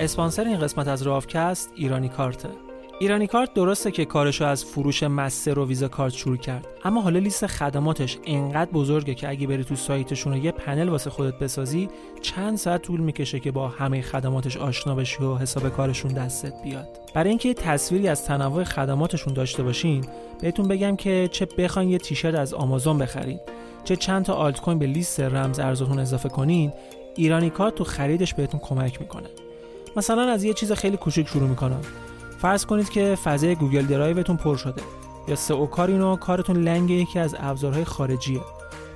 اسپانسر این قسمت از راوکست ایرانیکارت. ایرانیکارت درسته که کارشو از فروش مستر و ویزا کارت شروع کرد، اما حالا لیست خدماتش انقدر بزرگه که اگه بری تو سایتشون و یه پنل واسه خودت بسازی چند ساعت طول میکشه که با همه خدماتش آشنا بشی و حساب کارشون دستت بیاد. برای اینکه تصویری از تنوع خدماتشون داشته باشین، بهتون بگم که چه بخواین یه تیشرت از آمازون بخرید، چه چند تا آلت کوین به لیست رمز ارزتون اضافه کنین، ایرانیکارت تو خریدش بهتون کمک میکنه. مثلا از یه چیز خیلی کوچیک شروع میکنن. فرض کنید که فضای گوگل درایوتون پر شده، یا سئو کارتون لنگ یکی از ابزارهای خارجیه،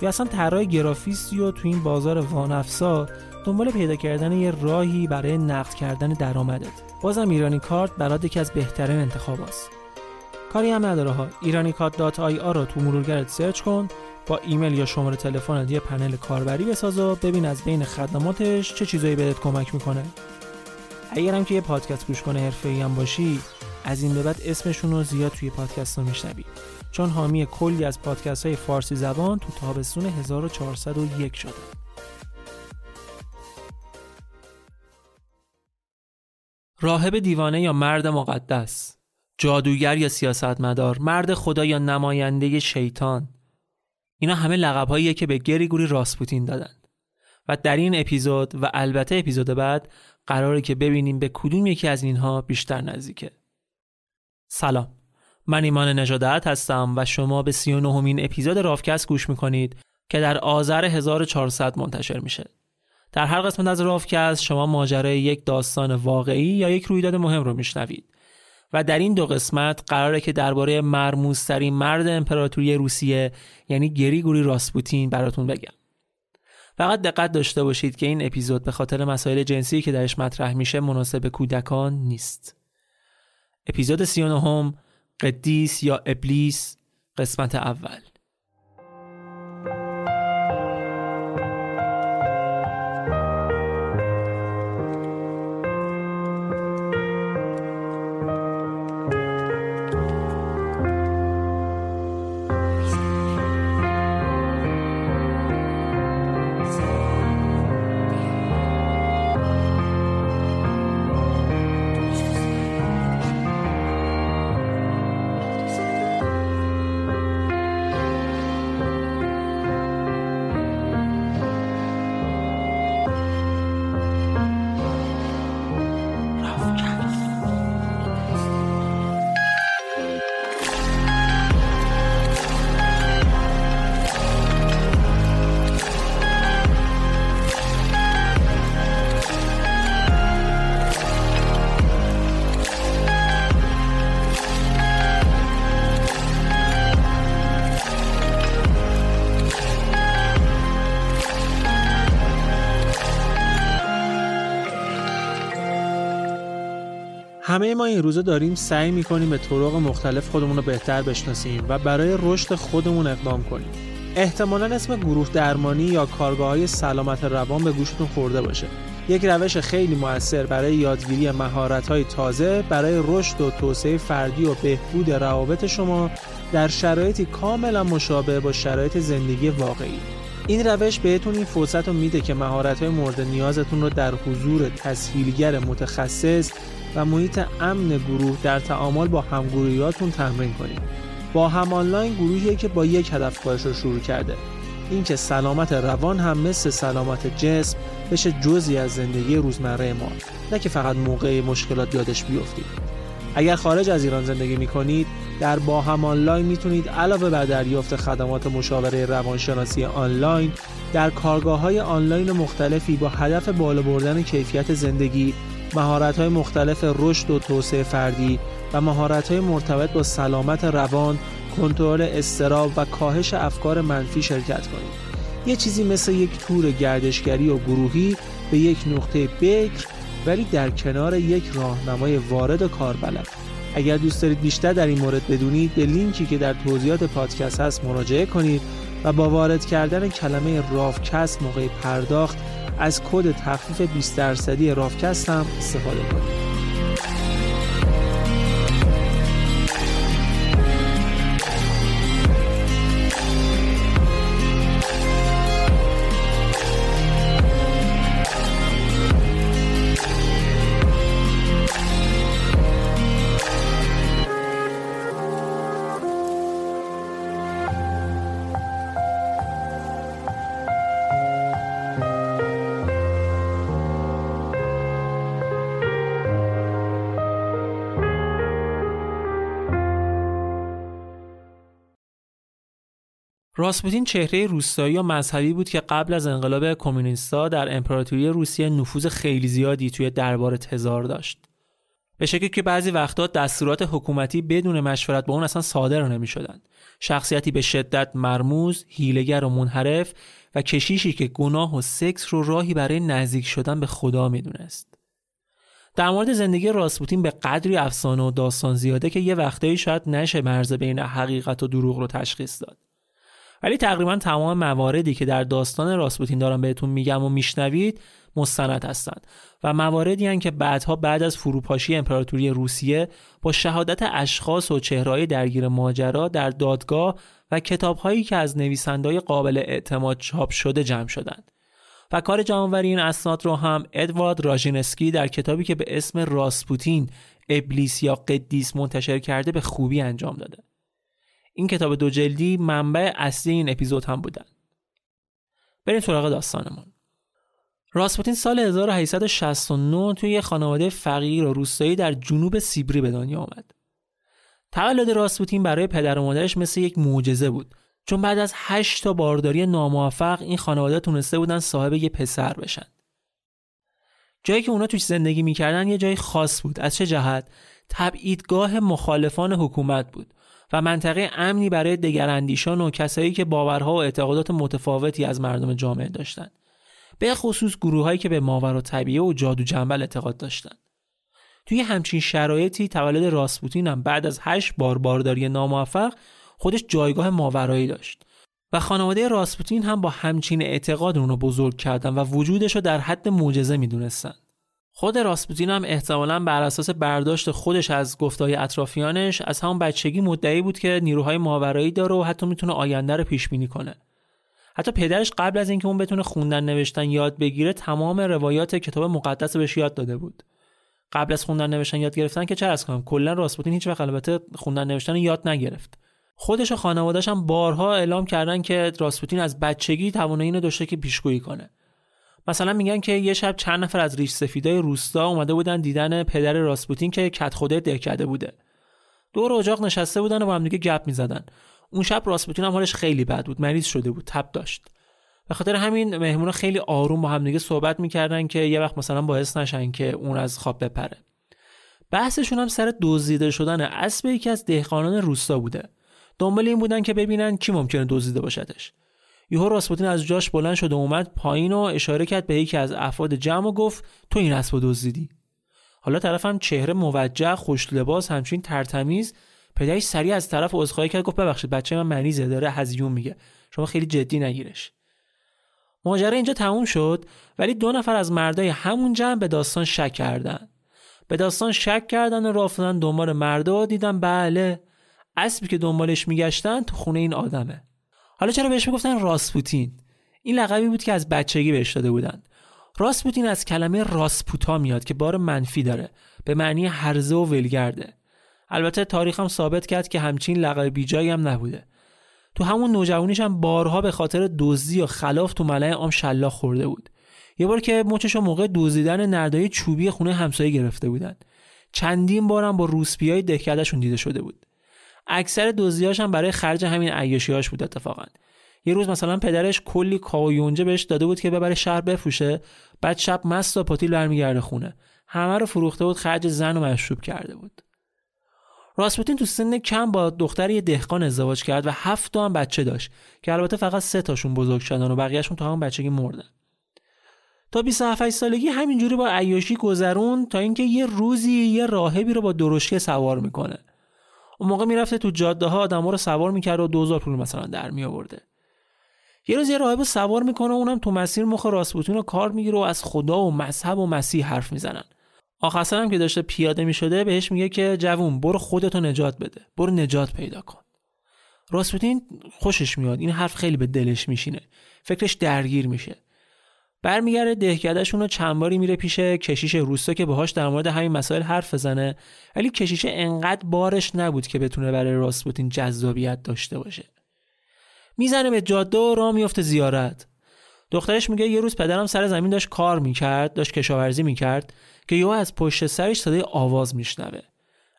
یا اصلا طراح گرافیستی و تو این بازار وانفسا دنبال پیدا کردن یه راهی برای نقد کردن درآمدت. بازم ایرانیکارت برات یکی از بهترین انتخاباست. کاری هم نداره ها، ایرانیکارت.ir رو تو مرورگرت سرچ کن، با ایمیل یا شماره تلفنت یه پنل کاربری بساز و ببین از بین خدماتش چه چیزایی بهت کمک میکنه. اگرم که یه پادکست گوش کنه حرفه‌ای هم باشی، از این به بعد اسمشون رو زیاد توی پادکست‌ها میشنوی، چون حامی کلی از پادکست‌های فارسی زبان تو تابستون 1401 شده. راهب دیوانه یا مرد مقدس، جادوگر یا سیاستمدار، مرد خدا یا نماینده شیطان، اینا همه لقب‌هاییه که به گریگوری راسپوتین دادن. و در این اپیزود و البته اپیزود بعد قراره که ببینیم به کدوم یکی از اینها بیشتر نزدیکه. سلام، من ایمان نژاد هستم و شما به 39مین اپیزود راوکست گوش میکنید که در آذر 1400 منتشر میشه. در هر قسمت از راوکست شما ماجرای یک داستان واقعی یا یک رویداد مهم رو میشنوید و در این دو قسمت قراره که درباره مرموزترین مرد امپراتوری روسیه یعنی گریگوری راسپوتین براتون بگم. فقط دقت داشته باشید که این اپیزود به خاطر مسائل جنسی که درش مطرح میشه مناسب کودکان نیست. اپیزود 39، قدیس یا ابلیس، قسمت اول. همه ما این روزا داریم سعی میکنیم به طرق مختلف خودمون رو بهتر بشناسیم و برای رشد خودمون اقدام کنیم. احتمالاً اسم گروه درمانی یا کارگاه‌های سلامت روان به گوشتون خورده باشه. یک روش خیلی مؤثر برای یادگیری مهارت‌های تازه، برای رشد و توسعه فردی و بهبود روابط شما در شرایطی کاملا مشابه با شرایط زندگی واقعی. این روش بهتون این فرصت رو میده که مهارت‌های مورد نیازتون رو در حضور تسهیلگر متخصص و محیط امن گروه در تعامل با همگروهیاتون تمرین کنید. با هم آنلاین گروهیه که با یک هدف کارش رو شروع کرده، اینکه سلامت روان هم مثل سلامت جسم بشه جزئی از زندگی روزمره ما، نه که فقط موقع مشکلات یادش بیافتید. اگر خارج از ایران زندگی می‌کنید، در با هم آنلاین میتونید علاوه بر دریافت خدمات مشاوره روانشناسی آنلاین، در کارگاه‌های آنلاین مختلفی با هدف بالا بردن کیفیت زندگی، مهارت‌های مختلف رشد و توسعه فردی و مهارت‌های مرتبط با سلامت روان، کنترل اضطراب و کاهش افکار منفی شرکت کنید. یه چیزی مثل یک تور گردشگری و گروهی به یک نقطه بکر، ولی در کنار یک راهنمای وارد و کاربلد. اگر دوست دارید بیشتر در این مورد بدونید، به لینکی که در توضیحات پادکست هست مراجعه کنید و با وارد کردن کلمه راوکست موقع پرداخت از کد تخفیف 20% راوکست هم استفاده کنید. راسپوتین چهره روستایی یا مذهبی بود که قبل از انقلاب کمونیستا در امپراتوری روسیه نفوذ خیلی زیادی توی دربار تزار داشت. به شکلی که بعضی وقتا دستورات حکومتی بدون مشورت با اون اصلا صادر نمی‌شدند. شخصیتی به شدت مرموز، حیله‌گر و منحرف و کشیشی که گناه و سکس رو راهی برای نزدیک شدن به خدا می‌دونست. در مورد زندگی راسپوتین به قدری افسانه و داستان زیاده که یه وقتایی شاید نشه مرز بین حقیقت و دروغ رو تشخیص داد. ولی تقریبا تمام مواردی که در داستان راسپوتین دارم بهتون میگم و میشنوید مستند هستند و مواردی هستند که بعدها بعد از فروپاشی امپراتوری روسیه با شهادت اشخاص و چهره‌های درگیر ماجرا در دادگاه و کتاب‌هایی که از نویسنده‌های قابل اعتماد چاپ شده جمع شدند. و کار جمع‌آوری این اسناد رو هم ادوارد راژینسکی در کتابی که به اسم راسپوتین ابلیس یا قدیس منتشر کرده به خوبی انجام داده. این کتاب 2 جلدی منبع اصلی این اپیزود هم بودن. بریم سراغ داستانمون. راسپوتین سال 1869 توی یه خانواده فقیر و روستایی در جنوب سیبری به دنیا آمد. تولد راسپوتین برای پدر و مادرش مثل یک معجزه بود، چون بعد از 8 تا بارداری ناموفق این خانواده تونسته بودن صاحب یه پسر بشن. جایی که اونا توش زندگی می‌کردن یه جای خاص بود. از چه جهت؟ تبعیدگاه مخالفان حکومت بود و منطقه امنی برای دگراندیشان و کسایی که باورها و اعتقادات متفاوتی از مردم جامعه داشتند، به خصوص گروهایی که به ماورالطبیعه و جادو جنبل اعتقاد داشتند. توی همچین شرایطی تولد راسپوتین هم بعد از 8 بار بارداری ناموفق خودش جایگاه ماورایی داشت و خانواده راسپوتین هم با همچین اعتقاد اون رو بزرگ کردن و وجودش رو در حد معجزه می‌دونستن. خود راسپوتین هم احتمالاً بر اساس برداشت خودش از گفت‌های اطرافیانش از همون بچگی مدعی بود که نیروهای ماورایی داره و حتی میتونه آینده رو پیش بینی کنه. حتی پدرش قبل از اینکه اون بتونه خوندن نوشتن یاد بگیره تمام روایات کتاب مقدس بهش یاد داده بود. قبل از خوندن نوشتن یاد گرفتن که چه از کنم، کلا راسپوتین هیچ وقت البته خوندن نوشتن یاد نگرفت. خودش و خانواده‌اش هم بارها اعلام کردن که راسپوتین از بچگی توانایی اینو داشته که پیشگویی کنه. مثلا میگن که یه شب چند نفر از ریش سفیدای روستا اومده بودن دیدن پدر راسپوتین که کت خوده دهکده بوده. دور اجاق نشسته بودن و با هم دیگه گپ می‌زدن. اون شب راسپوتین هم حالش خیلی بد بود، مریض شده بود، تب داشت. به خاطر همین مهمونا خیلی آروم با هم دیگه صحبت می‌کردن که یه وقت مثلا باعث نشن که اون از خواب بپره. بحثشون هم سر دزدیده شدن اسب یکی از دهقانان روستا بوده. دنبال این بودن که ببینن کی ممکنه دزدیده باشدش. یهو راسپوتین از جاش بلند شد و اومد پایین و اشاره کرد به یکی از افراد جمع و گفت تو این اسبو دزدیدی. حالا طرفم چهره موجه، خوش لباس، همچین ترتمیز. پدرش سریع از طرف عذرخواهی کرد، گفت ببخشید بچه من مریضه، داره هزیون میگه. شما خیلی جدی نگیرش. ماجرا اینجا تموم شد، ولی دو نفر از مردای همون جمع به داستان شک کردن. و رفتن دنبال مردا، دیدن بله اسبی که دنبالش میگشتن تو خونه این آدمه. حالا چرا بهش میگفتن راسپوتین؟ این لقبی بود که از بچگی بهش داده بودن. راسپوتین از کلمه راسپوتا میاد که بار منفی داره، به معنی هرزه و ولگرده. البته تاریخ هم ثابت کرد که همچین لقب بیجایی هم نبوده. تو همون نوجوانیش هم بارها به خاطر دزدی و خلاف تو ملأ عام شلاق خورده بود. یه بار که مچشو موقع دزدیدن نردای چوبی خونه همسایه گرفته بودن. چندین بارم با روسپیای دهکدهشون دیده شده بود. اکثر دزدیاش هم برای خرج همین عیاشیاش بود اتفاقا. یه روز مثلا پدرش کلی کاویونجه بهش داده بود که ببره شهر بفروشه، بعد شب مست و پاتیل برمیگرده خونه. همه رو فروخته بود، خرج زن و مشروب کرده بود. راسپوتین تو سن کم با دختر یه دهقان ازدواج کرد و 7 تا هم بچه داشت که البته فقط 3 تاشون بزرگ شدن و بقیه‌شون تو همون بچگی مردن. تا 27 سالگی همینجوری با عیاشی گذرون، تا اینکه یه روزی یه راهبی رو با درشکه سوار میکنه. اون موقع میرفته تو جاده ها آدما رو سوار میکرد و 2000 پول مثلا در می آورده. یه روز یه راهب سوار میکنه، اونم تو مسیر مخ راسپوتین رو کار میگیره و از خدا و مذهب و مسیح حرف میزنن. آخرسر هم که داشته پیاده میشده بهش میگه که جوون برو خودتو نجات بده، برو نجات پیدا کن. راسپوتین خوشش میاد، این حرف خیلی به دلش میشینه، فکرش درگیر میشه. برمیگره دهکدهشون رو چند باری میره پیش کشیش روستا که باهاش در مورد همین مسائل حرف بزنه، ولی کشیش انقدر بارش نبود که بتونه برای راسپوتین جذابیت داشته باشه. میزنه به جاده و راه میفته زیارت. دخترش میگه یه روز پدرم سر زمین داشت کار میکرد، داشت کشاورزی میکرد که یهو از پشت سرش صدای آواز میشنوه.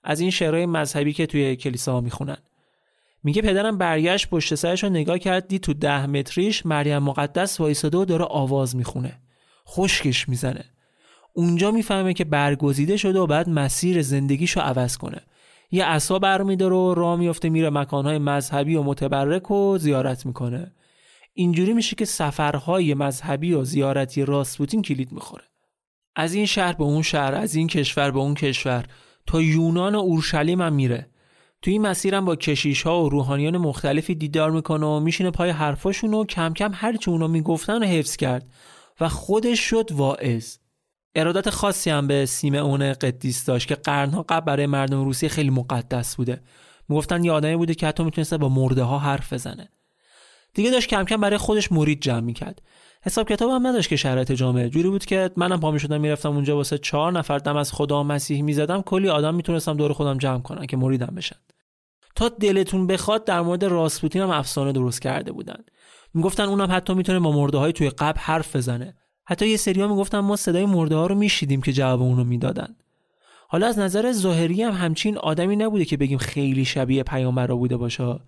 از این شعرهای مذهبی که توی کلیساها میخونن. میگه پدرم برگشت پشت سرش رو نگاه کرد، دید تو 10 متریش مریم مقدس وایساده و داره آواز میخونه. خشکش میزنه. اونجا میفهمه که برگزیده شده و بعد مسیر زندگیشو عوض کنه. یه عصا برمی‌داره و راه میفته میره مکانهای مذهبی و متبرک و زیارت میکنه. اینجوری میشه که سفرهای مذهبی و زیارتی راسپوتین کلید میخوره. از این شهر به اون شهر، از این کشور به اون کشور، تا یونان و اورشلیم هم میره. توی این مسیرم با کشیش‌ها و روحانیان مختلفی دیدار میکنه و میشینه پای حرفاشون و کم کم هر چی اونا میگفتن رو حفظ کرد و خودش شد واعظ. ارادت خاصی هم به سیمئون قدیس داشت که قرنها قبل برای مردم روسیه خیلی مقدس بوده. میگفتن یه آدمی بوده که حتی میتونسته با مرده ها حرف بزنه. دیگه داشت کم کم برای خودش مرید جمع میکرد. حساب کتاب هم نداشت که شرایط جامعه جوری بود که منم پا میشدم میرفتم اونجا واسه 4 نفر دم از خدا مسیح میزدم، کلی آدم میتونستم دور خودم جمع کنم که مریدم بشن. تا دلتون بخواد در مورد راسپوتین هم افسانه درست کرده بودن. میگفتن اونم حتی میتونه با مرده‌های توی قبر حرف بزنه. حتی یه سری‌ها میگفتن ما صدای مرده‌ها رو میشیدیم که جواب اون رو میدادن. حالا از نظر ظاهری هم همچین آدمی نبوده که بگیم خیلی شبیه پیامبر بوده باشه.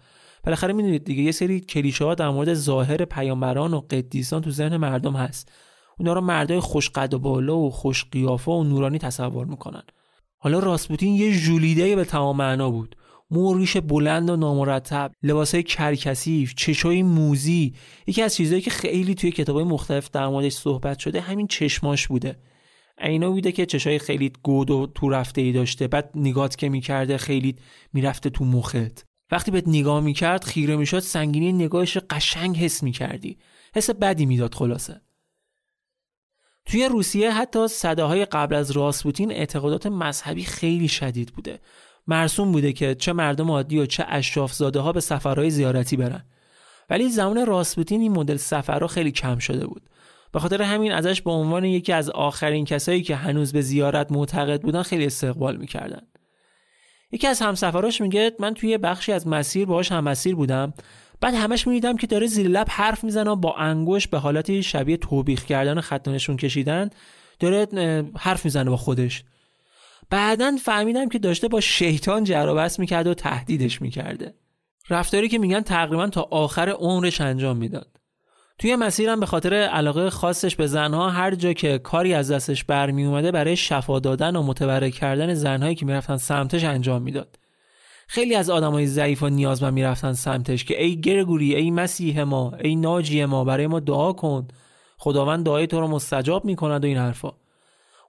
بالاخره میدونید دیگه یه سری کلیشه‌ها در مورد ظاهر پیامبران و قدیسان تو ذهن مردم هست. اونا رو مردای خوش قد و بالا و خوش قیافه و نورانی تصور میکنن. حالا راسپوتین یه ژولیده به تمام معنا بود. موریش بلند و نامرتب، لباسای کرکسیف، چشای موزی. یکی از چیزایی که خیلی توی کتابای مختلف در موردش صحبت شده همین چشماش بوده. عینا بوده که چشای خیلی گود و تو رفته‌ای داشته. بعد نگات که می‌کرده خیلی میرفته تو مخت. وقتی بهت نگاه میکرد خیره میشد، سنگینی نگاهش قشنگ حس میکردی، حس بدی میداد. خلاصه توی روسیه حتی سده‌های قبل از راسپوتین اعتقادات مذهبی خیلی شدید بوده. مرسوم بوده که چه مردم عادی و چه اشرافزاده ها به سفرهای زیارتی برن، ولی زمان راسپوتین این مدل سفرها خیلی کم شده بود. به خاطر همین ازش به عنوان یکی از آخرین کسایی که هنوز به زیارت معتقد بودن خیلی استقبال میکردن. یکی از همسفراش میگه من توی بخشی از مسیر باهاش هم مسیر بودم، بعد همش میدیدم که داره زیر لب حرف میزنه و با انگشت به حالت شبیه توبیخ کردن خط نشون کشیدن داره حرف میزنه با خودش. بعدن فهمیدم که داشته با شیطان جر و بحث میکرد و تهدیدش میکرده، رفتاری که میگن تقریبا تا آخر عمرش انجام میداد. توی مسیرم به خاطر علاقه خاصش به زنها هر جا که کاری از دستش برمی اومده برای شفا دادن و متبرک کردن زنهایی که میرفتن سمتش انجام میداد. خیلی از آدمای ضعیف و نیازمند میرفتن سمتش که ای گرگوری، ای مسیح ما، ای ناجی ما، برای ما دعا کن، خداوند دعای تو رو مستجاب میکند و این حرفا.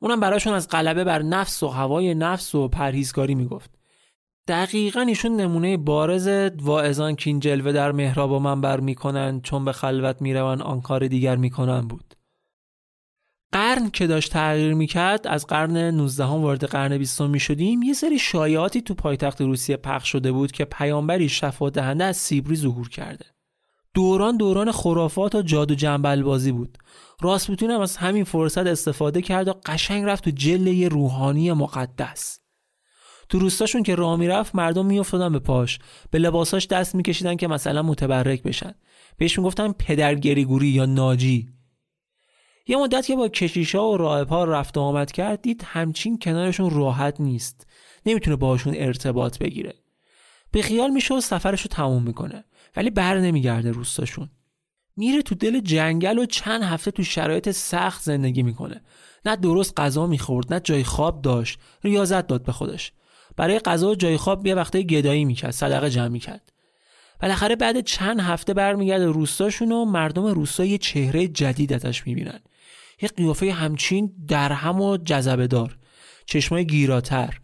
اونم براشون از غلبه بر نفس و هوای نفس و پرهیزکاری میگفت. دقیقاً ایشون نمونه بارز واعظان که این جلوه در محراب و منبر میکنن چون به خلوت میروند آن کار دیگر میکنن بود. قرن که داشت تغییر میکرد، از قرن 19 وارد قرن 20 میشدیم، یه سری شایعاتی تو پایتخت روسیه پخش شده بود که پیامبری شفاعت دهنده از سیبری ظهور کرده. دوران خرافات و جادو جنبل بازی بود. راسپوتین هم از همین فرصت استفاده کرد و قشنگ رفت تو جله روحانی مقدس. تو روستاشون که راه میرفت مردم میافتادن به پاش، به لباساش دست میکشیدن که مثلا متبرک بشن. بهش میگفتن پدر گریگوری یا ناجی. یه مدت که با کشیشا و راهب‌ها رفت و آمد کرد، دید همچین کنارشون راحت نیست، نمیتونه باهاشون ارتباط بگیره. به خیال میشه سفرشو تموم میکنه، ولی بر نمیگرده روستاشون. میره تو دل جنگل و چند هفته تو شرایط سخت زندگی میکنه. نه درست غذا میخورد، نه جای خواب داشت. ریاضت داد به خودش. برای غذا و جای خواب یه وقته گدایی میکرد، صدقه جمع میکرد. بالاخره بعد چند هفته برمیگرده روستاشون و مردم روستا یه چهره جدید ازش میبینن. یه قیافه همچین درهم و جذبه دار، چشمای گیراتر.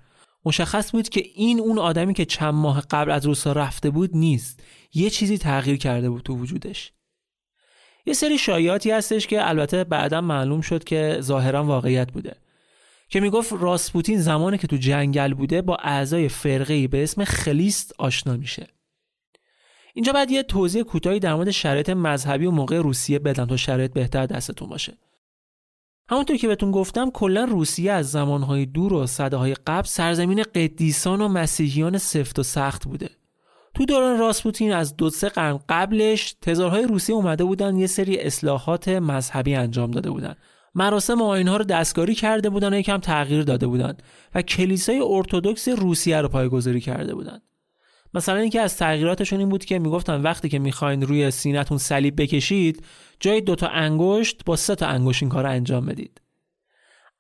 مشخص بود که این اون آدمی که چند ماه قبل از روستا رفته بود نیست. یه چیزی تغییر کرده بود تو وجودش. یه سری شایعاتی هستش که البته بعداً معلوم شد که ظاهراً واقعیت بوده، که میگفت راسپوتین زمانی که تو جنگل بوده با اعضای فرقه‌ای به اسم خلیست آشنا میشه. اینجا بعد یه توضیح کوتاهی در مورد شرایط مذهبی و موقع روسیه بدم تا شرایط بهتر دستتون باشه. همونطور که بهتون گفتم کلا روسیه از زمانهای دور و صداهای قبل سرزمین قدیسان و مسیحیان سفت و سخت بوده. تو دوران راسپوتین از 2-3 قرن قبلش تزارهای روسیه اومده بودن یه سری اصلاحات مذهبی انجام داده بودن. مراسم آیین‌ها رو دستکاری کرده بودن و یکم تغییر داده بودن و کلیسای ارتدوکس روسیه رو پایه‌گذاری کرده بودن. مثلا اینکه از تغییراتشون این بود که میگفتن وقتی که میخواین روی سینه‌تون صلیب بکشید، جای 2 تا انگشت با 3 تا انگشت این کارو انجام بدید.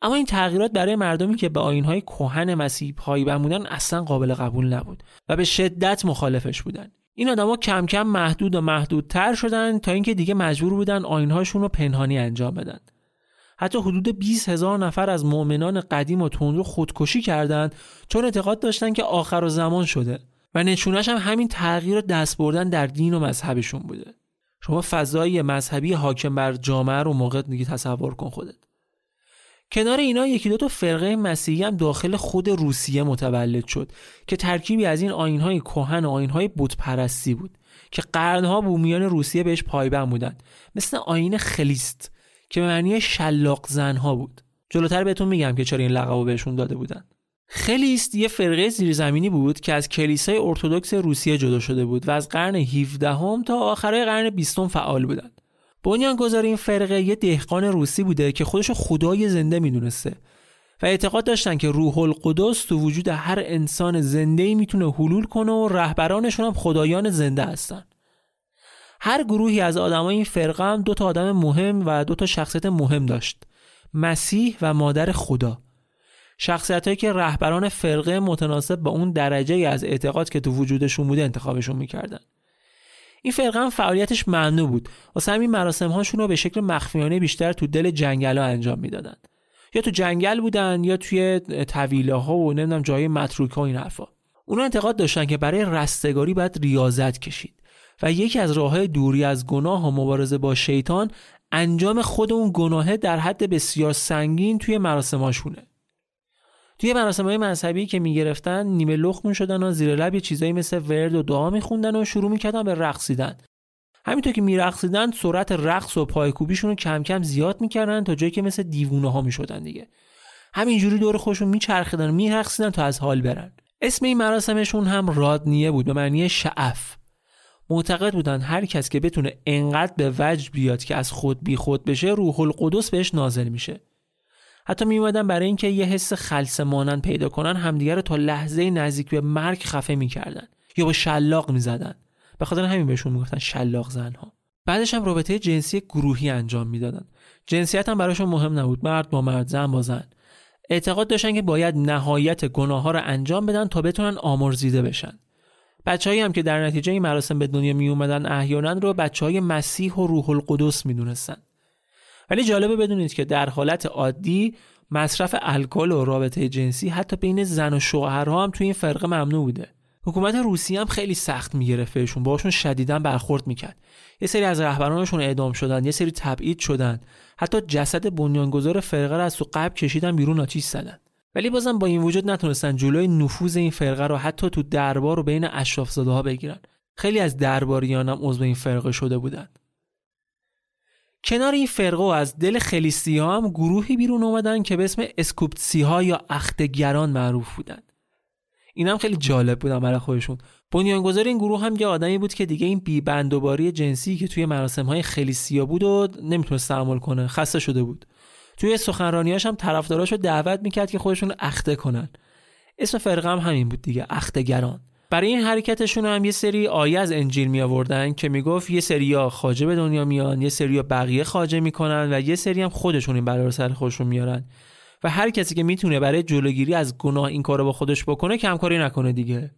اما این تغییرات برای مردمی که به آیین‌های کهن مسیحی پایبند بودن اصلا قابل قبول نبود و به شدت مخالفش بودن. این آدما کم کم محدود و محدودتر شدن تا اینکه دیگه مجبور بودن آیین‌هاشون رو پنهانی انجام بدن. حتی حدود 20,000 نفر از مؤمنان قدیم و تندرو خودکشی کردند چون اعتقاد داشتن که آخرالزمان شده و نشونش هم همین تغییر و دست بردن در دین و مذهبشون بوده. شما فضای مذهبی حاکم بر جامعه رو موقع دیگه تصور کن خودت. کنار اینا 1-2 تا فرقه مسیحی هم داخل خود روسیه متولد شد که ترکیبی از این آیین‌های کهن و آیین‌های بت پرستی بود که قرن‌ها بومیان روسیه بهش پایبند بودند، مثل آیین خلیست که به معنی شلاق زنها بود. جلوتر بهتون میگم که چرا این لقبو بهشون داده بودن. خلیست یه فرقه زیرزمینی بود که از کلیسای ارتدوکس روسیه جدا شده بود و از قرن 17 تا آخرای قرن 20 فعال بودند. بنیانگذار این فرقه یه دهقان روسی بوده که خودشو خدای زنده میدونسته و اعتقاد داشتن که روح القدس تو وجود هر انسان زنده‌ای میتونه حلول کنه و رهبرانشون هم خدایان زنده هستن. هر گروهی از آدمای این فرقه هم 2 تا آدم مهم و 2 تا شخصیت مهم داشت، مسیح و مادر خدا. شخصیتایی که رهبران فرقه متناسب با اون درجه از اعتقاد که تو وجودشون بوده انتخابشون میکردن. این فرقه هم فعالیتش ممنوع بود، واسه همین مراسم هاشون رو به شکل مخفیانه بیشتر تو دل جنگلا انجام میدادن. یا تو جنگل بودن یا توی طویله ها و نمیدونم جای متروک ها این حرفا. اونا اعتقاد داشتن که برای رستگاری باید ریاضت کشید و یکی از راه‌های دوری از گناه و مبارزه با شیطان انجام خود اون گناه در حد بسیار سنگین توی مراسماشونه. توی مراسم‌های مذهبی که می‌گرفتن نیمه لخت می‌شدن و زیر لب چیزایی مثل ورد و دعا می‌خوندن و شروع می‌کردن به رقصیدن. همینطور که می‌رقصیدن سرعت رقص و پایکوبیشون رو کم کم زیاد می‌کردن تا جایی که مثل دیوونه‌ها می‌شدن دیگه. همینجوری دور خودشون می‌چرخیدن و می‌رقصیدن تا از حال برن. اسم این مراسمشون هم رادنیه بود، به معنی شعف. معتقد بودن هر کس که بتونه انقدر به وجد بیاد که از خود بی خود بشه، روح القدس بهش نازل میشه. حتی میومدن برای اینکه یه حس خلسه مانند پیدا کنن همدیگه رو تا لحظه نزدیک به مرگ خفه میکردن یا با شلاق میزدن. به خاطر همین بهشون میگفتن شلاق زنها. بعدش هم رابطه جنسی گروهی انجام میدادن. جنسیت هم براشون مهم نبود، مرد با مرد، زن با زن. اعتقاد داشتن که باید نهایت گناه‌ها رو انجام بدن تا بتونن آمرزیده بشن. بچه‌هایی هم که در نتیجه این مراسم به دنیا می اومدن احیانا رو بچه‌های مسیح و روح القدس میدونستن. ولی جالبه بدونید که در حالت عادی مصرف الکل و رابطه جنسی حتی بین زن و شوهرها هم توی این فرقه ممنوع بوده. حکومت روسیه هم خیلی سخت میگرفتشون، باشون شدیداً برخورد میکرد. یه سری از رهبرانشون اعدام شدن، یه سری تبعید شدن، حتی جسد بنیانگذار فرقه را از تو قبر کشیدن بیرون، آتیش زدن. ولی بازم با این وجود نتونستن جلوی نفوذ این فرقه رو حتی تو دربار و بین اشراف‌زاده‌ها بگیرن. خیلی از درباریان هم عضو این فرقه شده بودن. کنار این فرقه و از دل خلیستی ها هم گروهی بیرون اومدن که به اسم اسکوپتسی ها یا اختگران معروف بودن. این هم خیلی جالب بودن برای خودشون. بنیانگذار این گروه هم یه آدمی بود که دیگه این بی‌بندوباری جنسی که توی مراسم های خلیسیا بود و نمیتونست تحمل کنه، خسته شده بود. توی سخنرانیاش هم طرفداراشو دعوت میکرد که خودشون اخته کنن. اسم فرقه هم همین بود دیگه، اختگران. برای این حرکتشون هم یه سری آیه از انجیل می آوردن که میگفت یه سریا خواجه به دنیا میان، یه سریا بقیه خواجه میکنن و یه سری هم خودشون این بلا رو سر خودشون میارن و هر کسی که میتونه برای جلوگیری از گناه این کارو با خودش بکنه کمکاری نکنه دیگه.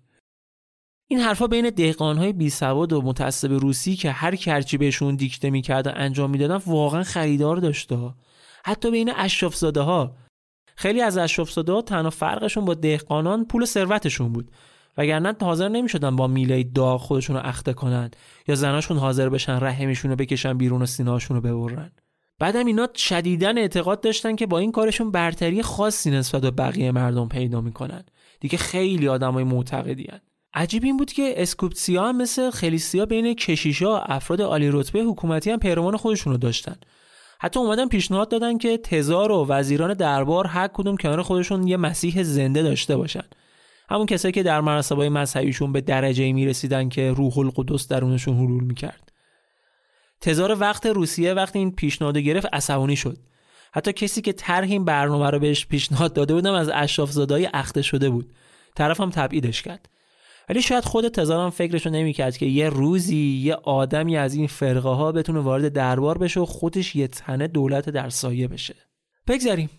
این حرفا بین دهقانهای بی سواد و متعصب روسی که هر کرچی بهشون دیکته میکرد و انجام میدادن واقعا خریدار داشته، حتی بین اشراف‌زاده‌ها. خیلی از اشراف‌زاده‌ها تنها فرقشون با دهقانان پول و ثروتشون بود، وگرنه حاضر نمی‌شدن با میله‌ی داغ خودشون رو اخته کنن یا زناشون حاضر بشن رحمشون رو بکشن بیرون و سینه‌هاشون رو ببرن. بعدم اینا شدیداً اعتقاد داشتن که با این کارشون برتری خاصی نسبت به بقیه مردم پیدا می‌کنن. دیگه خیلی آدمای معتقدین. عجیب این بود که اسکوپتسیا هم مثل خلیسیا بین کشیشا، افراد عالی رتبه حکومتی هم پیروان خودشون رو داشتن. حتی اومدن پیشنهاد دادن که تزار و وزیران دربار هر کدوم کنار خودشون یه مسیح زنده داشته باشن. همون کسایی که در مراسم‌های مذهبیشون به درجه‌ای می‌رسیدن که روح القدس درونشون حلول می‌کرد. تزار وقت روسیه وقتی این پیشنهاد گرفت عصبانی شد. حتی کسی که طرح این برنامه رو بهش پیشنهاد داده بودم از اشراف‌زاده‌های اخته شده بود. طرفم تبعیدش کرد. ولی شاید خود تزار هم فکرشو نمی‌کرد که یه روزی یه آدمی از این فرقه‌ها بتونه وارد دربار بشه و خودش یه تنه دولت در سایه بشه. بگذاریم.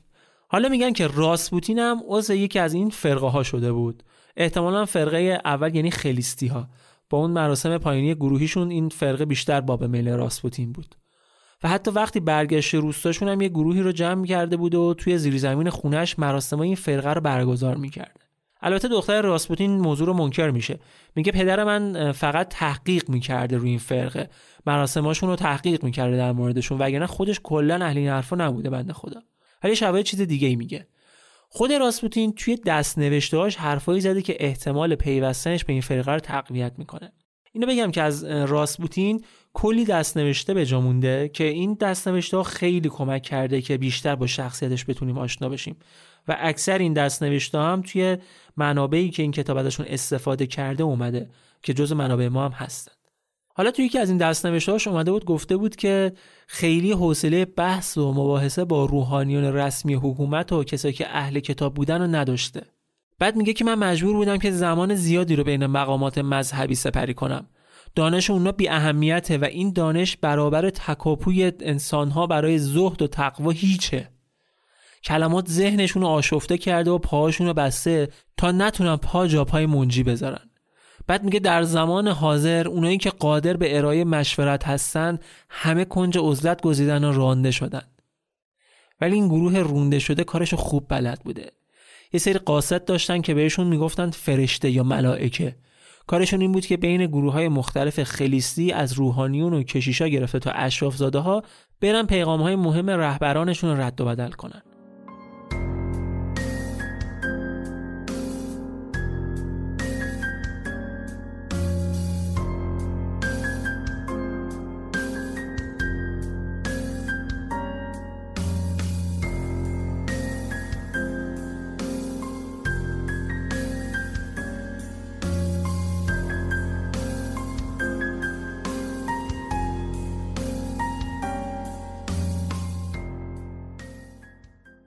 حالا میگن که راسپوتین هم عضو یکی از این فرقه ها شده بود. احتمالاً فرقه اول یعنی خلیستی ها. با اون مراسم پایانی گروهیشون این فرقه بیشتر باب میل راسپوتین بود. و حتی وقتی برگشت روستاشون هم یه گروهی رو جمع کرده بود و توی زیرزمین خونه‌اش مراسم این فرقه رو برگزار می‌کرد. البته دختر راسپوتین موضوع رو منکر میشه. میگه پدر من فقط تحقیق می‌کرده روی این فرقه. مراسم‌هاشون رو تحقیق می‌کرده در موردشون، وگرنه خودش کلاً اهل این حرفا نبوده بنده خدا. ولی شبیه چیز دیگه‌ای میگه. خود راسپوتین توی دست‌نوشته‌هاش حرفایی زده که احتمال پیوستنش به این فرقه رو تقویت میکنه. اینو بگم که از راسپوتین کلی دست‌نوشته به جا مونده که این دست‌نوشته‌ها خیلی کمک کرده که بیشتر با شخصیتش بتونیم آشنا بشیم و اکثر این دست‌نوشته‌ها هم توی منابعی که این کتاب ازشون استفاده کرده اومده که جزء منابع ما هم هستن. حالا توی یکی از این دست‌نوشته‌هاش اومده بود گفته بود که خیلی حوصله بحث و مباحثه با روحانیون رسمی حکومت و کسایی که اهل کتاب بودن رو نداشته. بعد میگه که من مجبور بودم که زمان زیادی رو بین مقامات مذهبی سپری کنم. دانش اونا بی اهمیته و این دانش برابر تکاپوی انسان‌ها برای زهد و تقوی هیچه. کلمات ذهنشون رو آشفته کرده و پاهاشون رو بسته تا نتونن پا جا پای منجی بذارن. بعد میگه در زمان حاضر اونایی که قادر به ارائه مشورت هستن همه کنج عزلت گزیدن و رانده شدن. ولی این گروه رونده شده کارشو خوب بلد بوده. یه سری قاصد داشتن که بهشون میگفتن فرشته یا ملائکه. کارشون این بود که بین گروه‌های مختلف خلیستی از روحانیون و کشیشا گرفته تا اشراف‌زاده‌ها برن پیغام‌های مهم رهبرانشون رد و بدل کنن.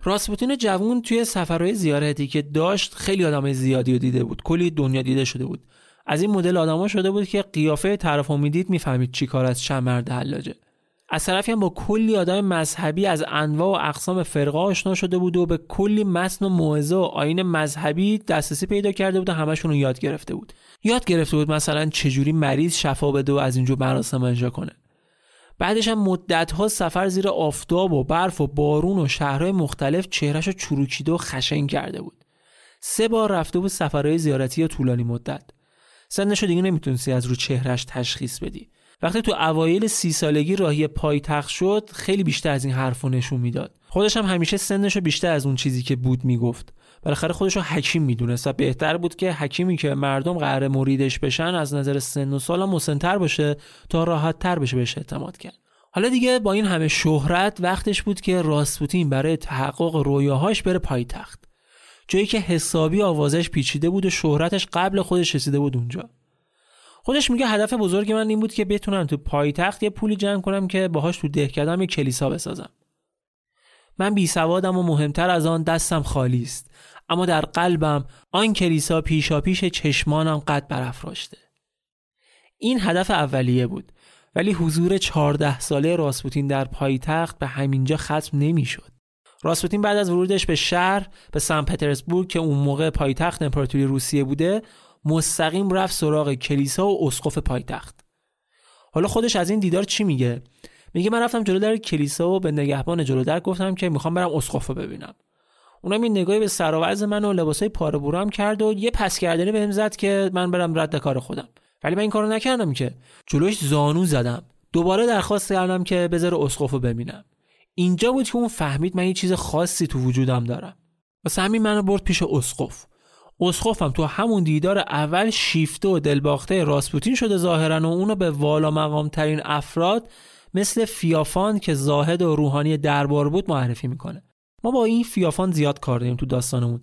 راسپوتین جوون توی سفرهای زیارتی که داشت خیلی آدمای زیادی رو دیده بود، کلی دنیا دیده شده بود. از این مدل آدما شده بود که قیافه طرفو میدید میفهمید چیکار از چند مرد حلاجه. از طرفی هم با کلی آدم مذهبی از انواع و اقسام فرقه آشنا شده بود و به کلی متن و موعظه و آیین مذهبی دسترسی پیدا کرده بود و همشون رو یاد گرفته بود. یاد گرفته بود مثلا چجوری مریض شفا بده و از اینجور مراسم انجام کنه. بعدش هم مدت‌ها سفر زیر آفتاب و برف و بارون و شهرهای مختلف چهرهشو چروکیده و خشن کرده بود. 3 بار رفته بود سفرهای زیارتی یا طولانی مدت. سنشو دیگه نمیتونستی از رو چهرهش تشخیص بدی. وقتی تو اوایل 30 سالگی راهی پایتخت شد، خیلی بیشتر از این حرفو نشون میداد. خودش هم همیشه سنشو بیشتر از اون چیزی که بود میگفت. بالاخره خودشو حکیم میدونست و بهتر بود که حکیمی که مردم قراره مریدش بشن از نظر سن و سال مسن‌تر باشه تا راحت‌تر بشه بهش اعتماد کرد. حالا دیگه با این همه شهرت وقتش بود که راسپوتین برای تحقق رویاهاش بره پایتخت. جایی که حسابی آوازش پیچیده بود و شهرتش قبل خودش رسیده بود اونجا. خودش میگه هدف بزرگ من این بود که بتونم تو پایتخت یه پولی جمع کنم که باهاش تو دهکده‌ام یه کلیسا بسازم. من بیسوادم و مهمتر از آن دستم خالی است، اما در قلبم آن کلیسا پیشاپیش چشمانم قد برافراشته. این هدف اولیه بود، ولی حضور 14 ساله راسپوتین در پایتخت به همینجا ختم نمیشد. راسپوتین بعد از ورودش به شهر، به سن پترزبورگ که اون موقع پایتخت امپراتوری روسیه بوده، مستقیم رفت سراغ کلیسا و اسقف پایتخت. حالا خودش از این دیدار چی میگه؟ میگه من رفتم جلو در کلیسا و به نگهبان جلو در گفتم که میخوام برم اسقف رو ببینم. اونم این نگاهی به سر و وضع من و لباسای پاره برم کرد و یه پس گردنی بهم زد که من برم رد کار خودم. ولی من این کارو نکردم که جلوش زانو زدم. دوباره درخواست کردم که بذار اسقف رو ببینم. اینجا بود که اون فهمید من یه چیز خاصی تو وجودم دارم. واسه همین منو برد پیش اسقف. اسقفم تو همون دیدار اول شیفته و دلباخته راسپوتین شده ظاهرا و اونو به والا مقام ترین افراد مثل فیافان که زاهد و روحانی دربار بود معرفی میکنه. ما با این فیافان زیاد کار داریم تو داستانمون.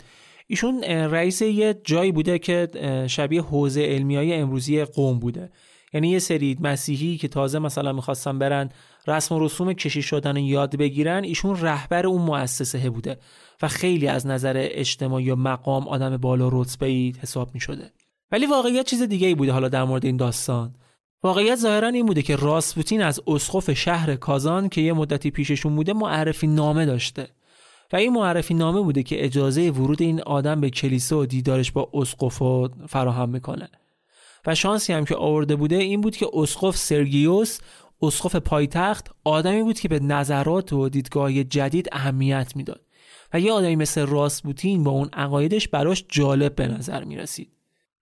ایشون رئیس یه جایی بوده که شبیه حوزه علمیای امروزی قم بوده. یعنی یه سری مسیحی که تازه مثلا میخواستن برن رسم و رسوم کشیش شدن یاد بگیرن، ایشون رهبر اون مؤسسه بوده و خیلی از نظر اجتماعی و مقام آدم بالا رتبه‌ای حساب میشده. ولی واقعیت چیز دیگه‌ای بوده. حالا در مورد این داستان واقعیت ظاهراً این بوده که راسپوتین از اسقف شهر کازان که یه مدتی پیششون بوده معرفی نامه داشته و این معرفی نامه بوده که اجازه ورود این آدم به کلیسا و دیدارش با اسقف فراهم میکنه. و شانسی هم که آورده بوده این بود که اسقف سرگیوس، اسقف پایتخت، آدمی بود که به نظرات و دیدگاه‌های جدید اهمیت میداد و یه آدمی مثل راسپوتین با اون عقایدش براش جالب به نظر میرسید.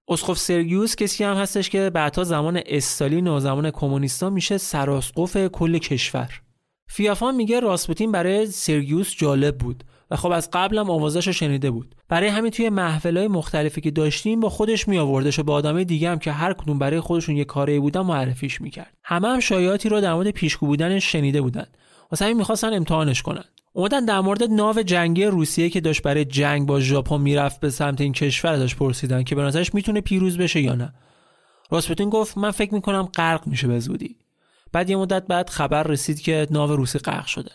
اسقف سرگیوس کسی هم هستش که بعدا زمان استالین و زمان کمونیستا میشه سراسقف کل کشور. فیافان میگه راسپوتین برای سرگیوس جالب بود و خب از قبلم آوازشو شنیده بود. برای همین توی محفلای مختلفی که داشتیم با خودش میآوردش و با آدمای دیگه هم که هر کدوم برای خودشون یه کاری بودن معرفیش میکرد. همه هم شایعاتی رو در مورد پیشگو بودنش شنیده بودن. واسه همین می‌خواستن امتحانش کنن. اومدن در مورد ناو جنگی روسیه که داشت برای جنگ با ژاپن میرفت به سمت این کشور داشت پرسیدن که به نظرش میتونه پیروز بشه یا نه. راسپوتین گفت من فکر می‌کنم غرق میشه به زودی. بعد یه مدت بعد خبر رسید که ناو روسی غرق شده.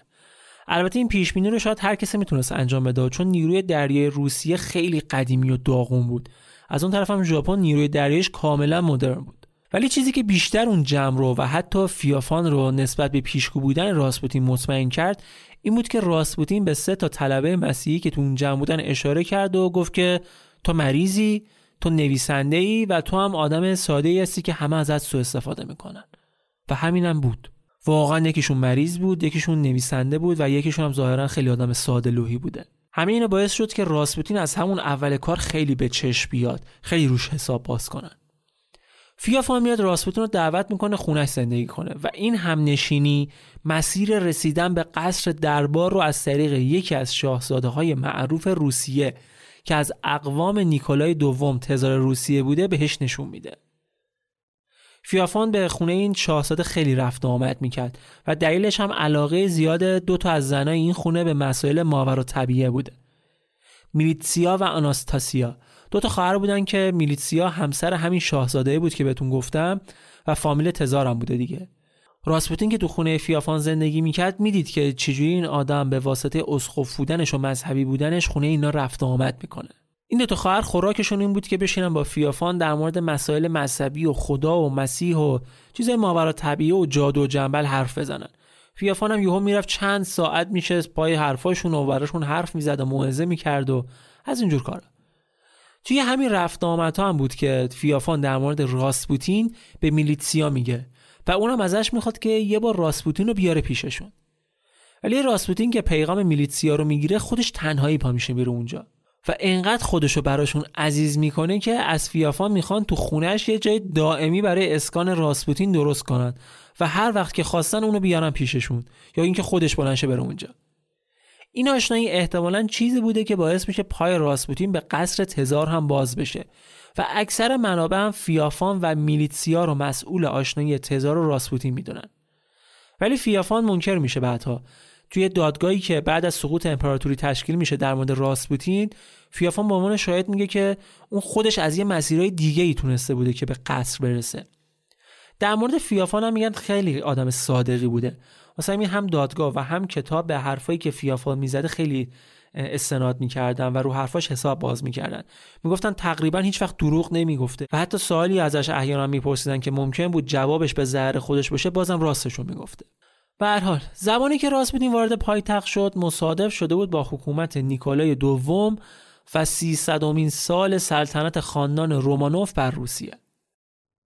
البته این پیش بینی رو شاید هر کسی میتونست انجام بده چون نیروی دریایی روسیه خیلی قدیمی و داغون بود. از اون طرف هم ژاپن نیروی دریایش کاملا مدرن بود. ولی چیزی که بیشتر اون جمع رو و حتی فیافان رو نسبت به پیشگو بودن راسپوتین مطمئن کرد این بود که راسپوتین به 3 طلبه مسیحی که تو اون جمع بودن اشاره کرد و گفت که تو مریضی، تو نویسنده‌ای و تو هم آدم ساده‌ای هستی که همه ازت سوء استفاده میکنن. و همینم بود. واقعا یکیشون مریض بود، یکیشون نویسنده بود و یکیشون هم ظاهرا خیلی آدم ساده لوحی بوده. همین اینا باعث شد که راسپوتین از همون اول کار خیلی به چشم بیاد، خیلی روش حساب باز کنن. فیافان میاد راسپوتین رو دعوت میکنه خونه‌اش زندگی کنه و این همنشینی مسیر رسیدن به قصر دربار رو از طریق یکی از شاهزاده‌های معروف روسیه که از اقوام نیکولای دوم تزار روسیه بوده بهش نشون میده. فیافان به خونه این شاهزاده خیلی رفت و آمد میکرد و دلیلش هم علاقه زیاد 2 از زنای این خونه به مسائل ماوراءطبیعه بوده. میلیتسیا و آناستاسیا 2 خواهر بودن که میلیتسیا همسر همین شاهزاده بود که بهتون گفتم و فامیل تزار هم بوده دیگه. راسپوتین که تو خونه فیافان زندگی میکرد میدید که چجوری این آدم به واسطه اسقف بودنش و مذهبی بودنش خونه اینا رفت و آمد میکنه. این 2 خواهر خوراکشون این بود که بشینن با فیافان در مورد مسائل مذهبی و خدا و مسیح و چیزای ماوراءطبیعه و جادو و جنبل حرف بزنن. فیافان هم یهو میرفت چند ساعت میشست پای حرفاشون و براشون حرف میزد و موعظه میکرد و از اینجور کارا. توی همین رفت آمدها هم بود که فیافان در مورد راسپوتین به میلیتسیا میگه و اونم ازش میخواد که یه بار راسپوتین رو بیاره پیششون. ولی راسپوتین که پیغام میلیتسیا رو میگیره خودش تنهایی پا میشه میره اونجا و انقدر خودشو براشون عزیز میکنه که از فیافان میخوان تو خونهش یه جای دائمی برای اسکان راسپوتین درست کنن و هر وقت که خواستن اونو بیارن پیششون یا اینکه خودش بلند شه بره اونجا. این آشنایی احتمالاً چیزی بوده که باعث میشه پای راسپوتین به قصر تزار هم باز بشه و اکثر منابع هم فیافان و میلیتسیا رو مسئول آشنایی تزار و راسپوتین میدونن. ولی فیافان منکر میشه بعدها. توی دادگاهی که بعد از سقوط امپراتوری تشکیل میشه در مورد راسپوتین، فیافان به عنوان شاهد میگه که اون خودش از یه مسیرهای دیگه‌ای تونسته بوده که به قصر برسه. در مورد فیافان هم میگن خیلی آدم صادقی بوده. مثلا هم دادگاه و هم کتاب به حرفایی که فیافان میزده خیلی استناد میکردن و رو حرفاش حساب باز میکردن. میگفتن تقریبا هیچ وقت دروغ نمیگفته و حتی سوالی ازش احیانا میپرسیدن که ممکن بود جوابش به ضرر خودش باشه، بازم راستشو میگفته. به هر حال زمانی که راسپوتین وارد پایتخت شد، مصادف شده بود با حکومت نیکولای دوم و 300مین سال سلطنت خاندان رومانوف بر روسیه.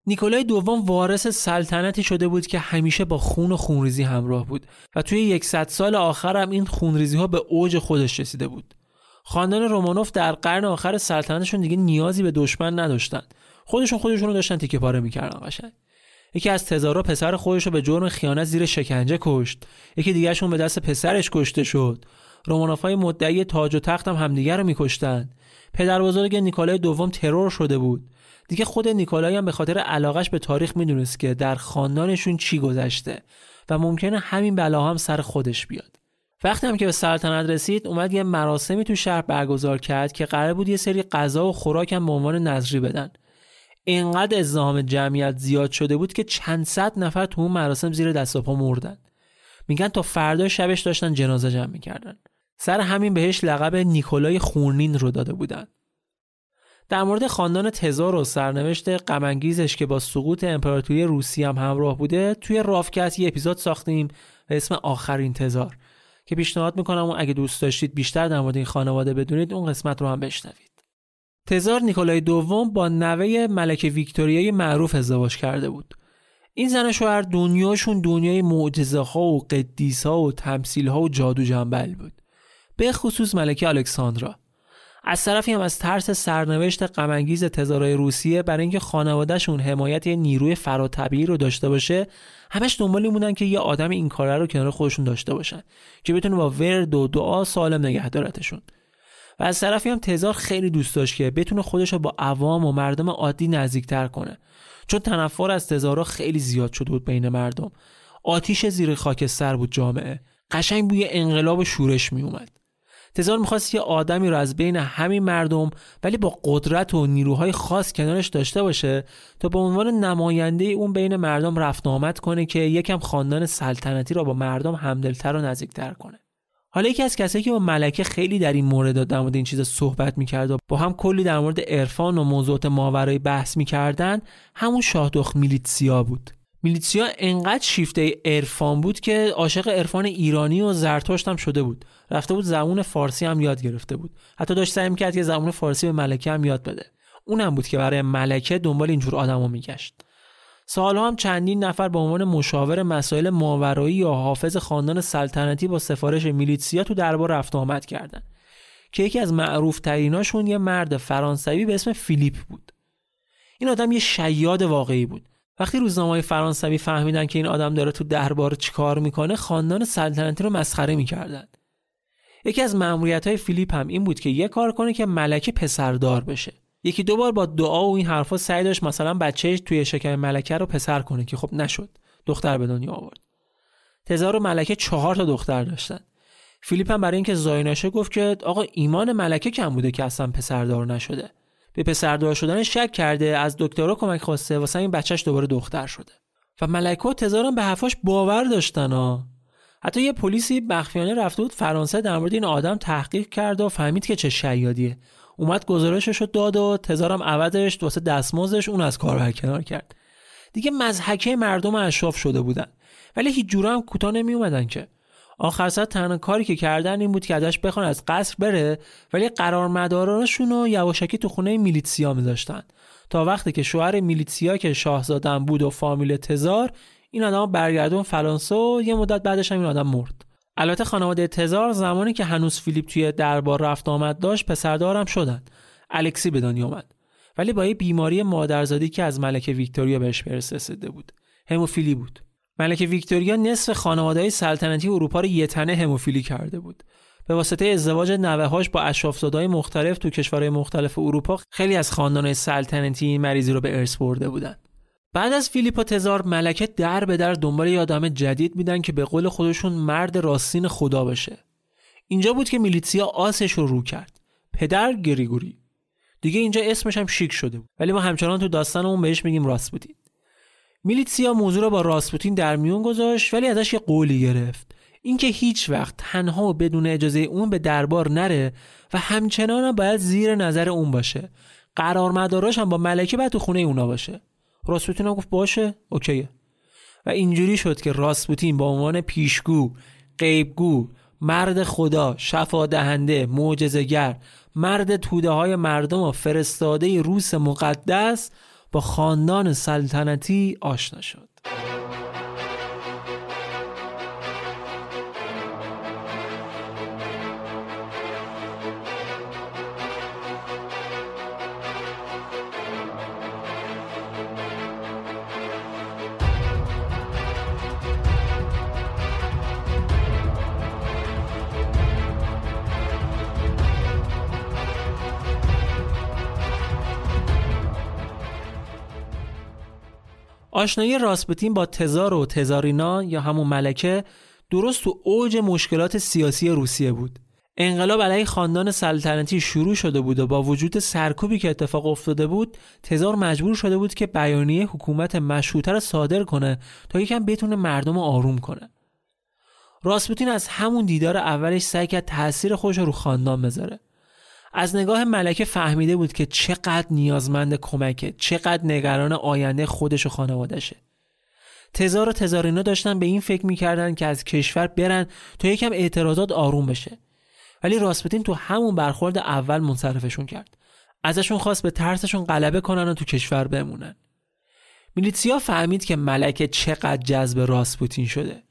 نیکولای دوم وارث سلطنتی شده بود که همیشه با خون و خونریزی همراه بود و توی 100 سال آخر هم این خونریزی ها به اوج خودش رسیده بود. خاندان رومانوف در قرن آخر سلطنتشون دیگه نیازی به دشمن نداشتن. خودشون رو داشتن تیکه پاره می‌کردن قشنگ. یکی از تزارا پسر خودش رو به جرم خیانت زیر شکنجه کشت. یکی دیگه‌شون به دست پسرش کشته شد. رومانوف‌های مدعی تاج و تخت هم همدیگه رو می‌کشتن. پدربزرگ نیکولای دوم ترور شده بود. دیگه خود نیکولای هم به خاطر علاقش به تاریخ میدونست که در خاندانشون چی گذشته و ممکنه همین بلا هم سر خودش بیاد. وقتی هم که به سلطنت رسید، اومد یه مراسمی تو شهر برگزار کرد که قرار بود یه سری غذا و خوراک هم به عنوان نذری بدن. اینقدر ازدحام جمعیت زیاد شده بود که چند صد نفر تو اون مراسم زیر دست و پا مردن. میگن تا فردا شبش داشتن جنازه جمع میکردن. سر همین بهش لقب نیکولای خونین رو داده بودن. در مورد خاندان تزار و سرنوشت غم‌انگیزش که با سقوط امپراتوری روسیه هم همراه بوده، توی راوکست یه اپیزود ساختیم به اسم آخرین تزار که پیشنهاد میکنم اون اگه دوست داشتید بیشتر در مورد این خانواده بدونید اون قسمت رو هم بشنوید. تزار نیکولای دوم با نوه ملکه ویکتوریای معروف ازدواج کرده بود. این زن شوهر دنیاشون دنیای معجزه‌ها و قدیس‌ها و تمثیل‌ها و جادو جنبل بود. به خصوص ملکه الکساندرا. از طرفی هم از ترس سرنوشت غم‌انگیز تزارای روسیه برای اینکه خانواده‌شون حمایت نیروی فراتبیعی رو داشته باشه، همش دنبال این بودن که یه آدم این کاره رو کنار خودشون داشته باشن که بتونه با ورد و دعا سالم نگهدارتشون. و از طرفی هم تزار خیلی دوست داشت که بتونه خودش رو با عوام و مردم عادی نزدیک‌تر کنه، چون تنفر از تزارا خیلی زیاد شده بود بین مردم. آتیش زیر خاکستر بود جامعه. قشنگ بوی انقلاب و شورش میومد. تزار میخواست یه آدمی رو از بین همین مردم ولی با قدرت و نیروهای خاص کنارش داشته باشه تا به عنوان نماینده اون بین مردم رفت و آمد کنه که یکم خاندان سلطنتی رو با مردم همدلتر و نزدیکتر کنه. حالا یکی از کسایی که با ملکه خیلی در این مورد در مورد این چیزا صحبت میکرد و با هم کلی در مورد عرفان و موضوعات ماورایی بحث میکردن، همون شاهدخت میلیتسیا بود. میلیتسیا انقدر شیفته عرفان بود که عاشق عرفان ایرانی و زرتشت هم شده بود. رفته بود زبان فارسی هم یاد گرفته بود. حتی داشت سعی می‌کرد که زبان فارسی به ملکه هم یاد بده. اونم بود که برای ملکه دنبال اینجور آدما میگشت. سال‌ها هم چندین نفر به عنوان مشاور مسائل ماورایی یا حافظ خاندان سلطنتی با سفارش میلیتسیا تو دربار رفت و آمد کردن که یکی از معروف‌تریناشون یه مرد فرانسوی به اسم فیلیپ بود. این آدم یه شیاد واقعی بود. وقتی روزنامه‌های فرانسوی فهمیدن که این آدم داره تو دربار چیکار میکنه، خاندان سلطنتی رو مسخره میکردن. یکی از مأموریت‌های فیلیپ هم این بود که یه کار کنه که ملکه پسردار بشه. یکی دو بار با دعا و این حرفا سعی داشت مثلا بچه‌اش توی شکم ملکه رو پسر کنه که خب نشد. دختر به دنیا آورد. تزار و ملکه 4 تا دختر داشتن. فیلیپ هم برای اینکه زای نشه گفت که آقا ایمان ملکه کم بوده که اصلا پسردار نشده. به پسردار شدن شک کرده، از دکترها کمک خواسته، واسه این بچهش دوباره دختر شده. و ملکه و تزارم به حرفاش باور داشتن ها. حتی یه پلیسی مخفیانه رفته بود فرانسه در مورد این آدم تحقیق کرد و فهمید که چه شیادیه. اومد گزارشش رو داد و تزارم عوضش واسه دستمزدش اون از کار برکنار کرد. دیگه مضحکه مردم اشراف شده بودن. ولی هیچ جوره هم کوتاه نمیومدن که. آخر سر تنها کاری که کردن این بود که ازش بخوان از قصر بره، ولی قرارمدارانشون رو یواشکی تو خونه میلیتسیا میذاشتن تا وقتی که شوهر میلیتسیا که شاهزاده‌ام بود و فامیل تزار این آدم برگردون فرانسه و یه مدت بعدش هم این آدم مرد. البته خانواده تزار زمانی که هنوز فیلیپ توی دربار رفت آمد داشت پسردارم شدن. الکسی به دنیا اومد، ولی با یه بیماری مادرزادی که از ملکه ویکتوریا بهش ورثه شده بود، هموفیلی بود. ملکه ویکتوریا نصف خانواده‌های سلطنتی اروپا رو یه تنه هموفیلی کرده بود. به واسطه ازدواج نوه‌هاش با اشراف‌زاده‌های مختلف تو کشورهای مختلف اروپا خیلی از خاندان‌های سلطنتی این مریضی رو به ارث برده بودن. بعد از فیلیپ تزار ملکه در به در دنبال یه آدم جدید میدن که به قول خودشون مرد راستین خدا بشه. اینجا بود که میلیتسیا آسش رو رو کرد، پدر گریگوری. دیگه اینجا اسمش هم شیک شده بود، ولی ما همچنان تو داستانمون بهش میگیم راسپوتین. میلیتسیا موضوع رو با راسپوتین در میون گذاشت، ولی ازش یه قولی گرفت، اینکه هیچ وقت تنها و بدون اجازه اون به دربار نره و همچنان هم باید زیر نظر اون باشه. قرارمداراش هم با ملکه باید تو خونه اونا باشه. راسپوتین هم گفت باشه، اوکیه. و اینجوری شد که راسپوتین با عنوان پیشگو، غیبگو، مرد خدا، شفا دهنده، معجزه‌گر، مرد توده های مردم و فرستاده روس مقدس با خاندان سلطنتی آشنا شد. آشنایی راسپوتین با تزار و تزارینا یا همون ملکه درست تو اوج مشکلات سیاسی روسیه بود. انقلاب علیه خاندان سلطنتی شروع شده بود و با وجود سرکوبی که اتفاق افتاده بود تزار مجبور شده بود که بیانیه حکومت مشروطه را صادر کنه تا یکم بتونه مردم رو آروم کنه. راسپوتین از همون دیدار اولش سعی کرد تأثیر خودش رو خاندان بذاره. از نگاه ملکه فهمیده بود که چقدر نیازمند کمکه، چقدر نگران آینده خودش و خانوادشه. تزار و تزارینا داشتن به این فکر میکردن که از کشور برن تا یکم اعتراضات آروم بشه، ولی راسپوتین تو همون برخورد اول منصرفشون کرد. ازشون خواست به ترسشون غلبه کنن و تو کشور بمونن. میلیتسیا فهمید که ملکه چقدر جذب راسپوتین شده.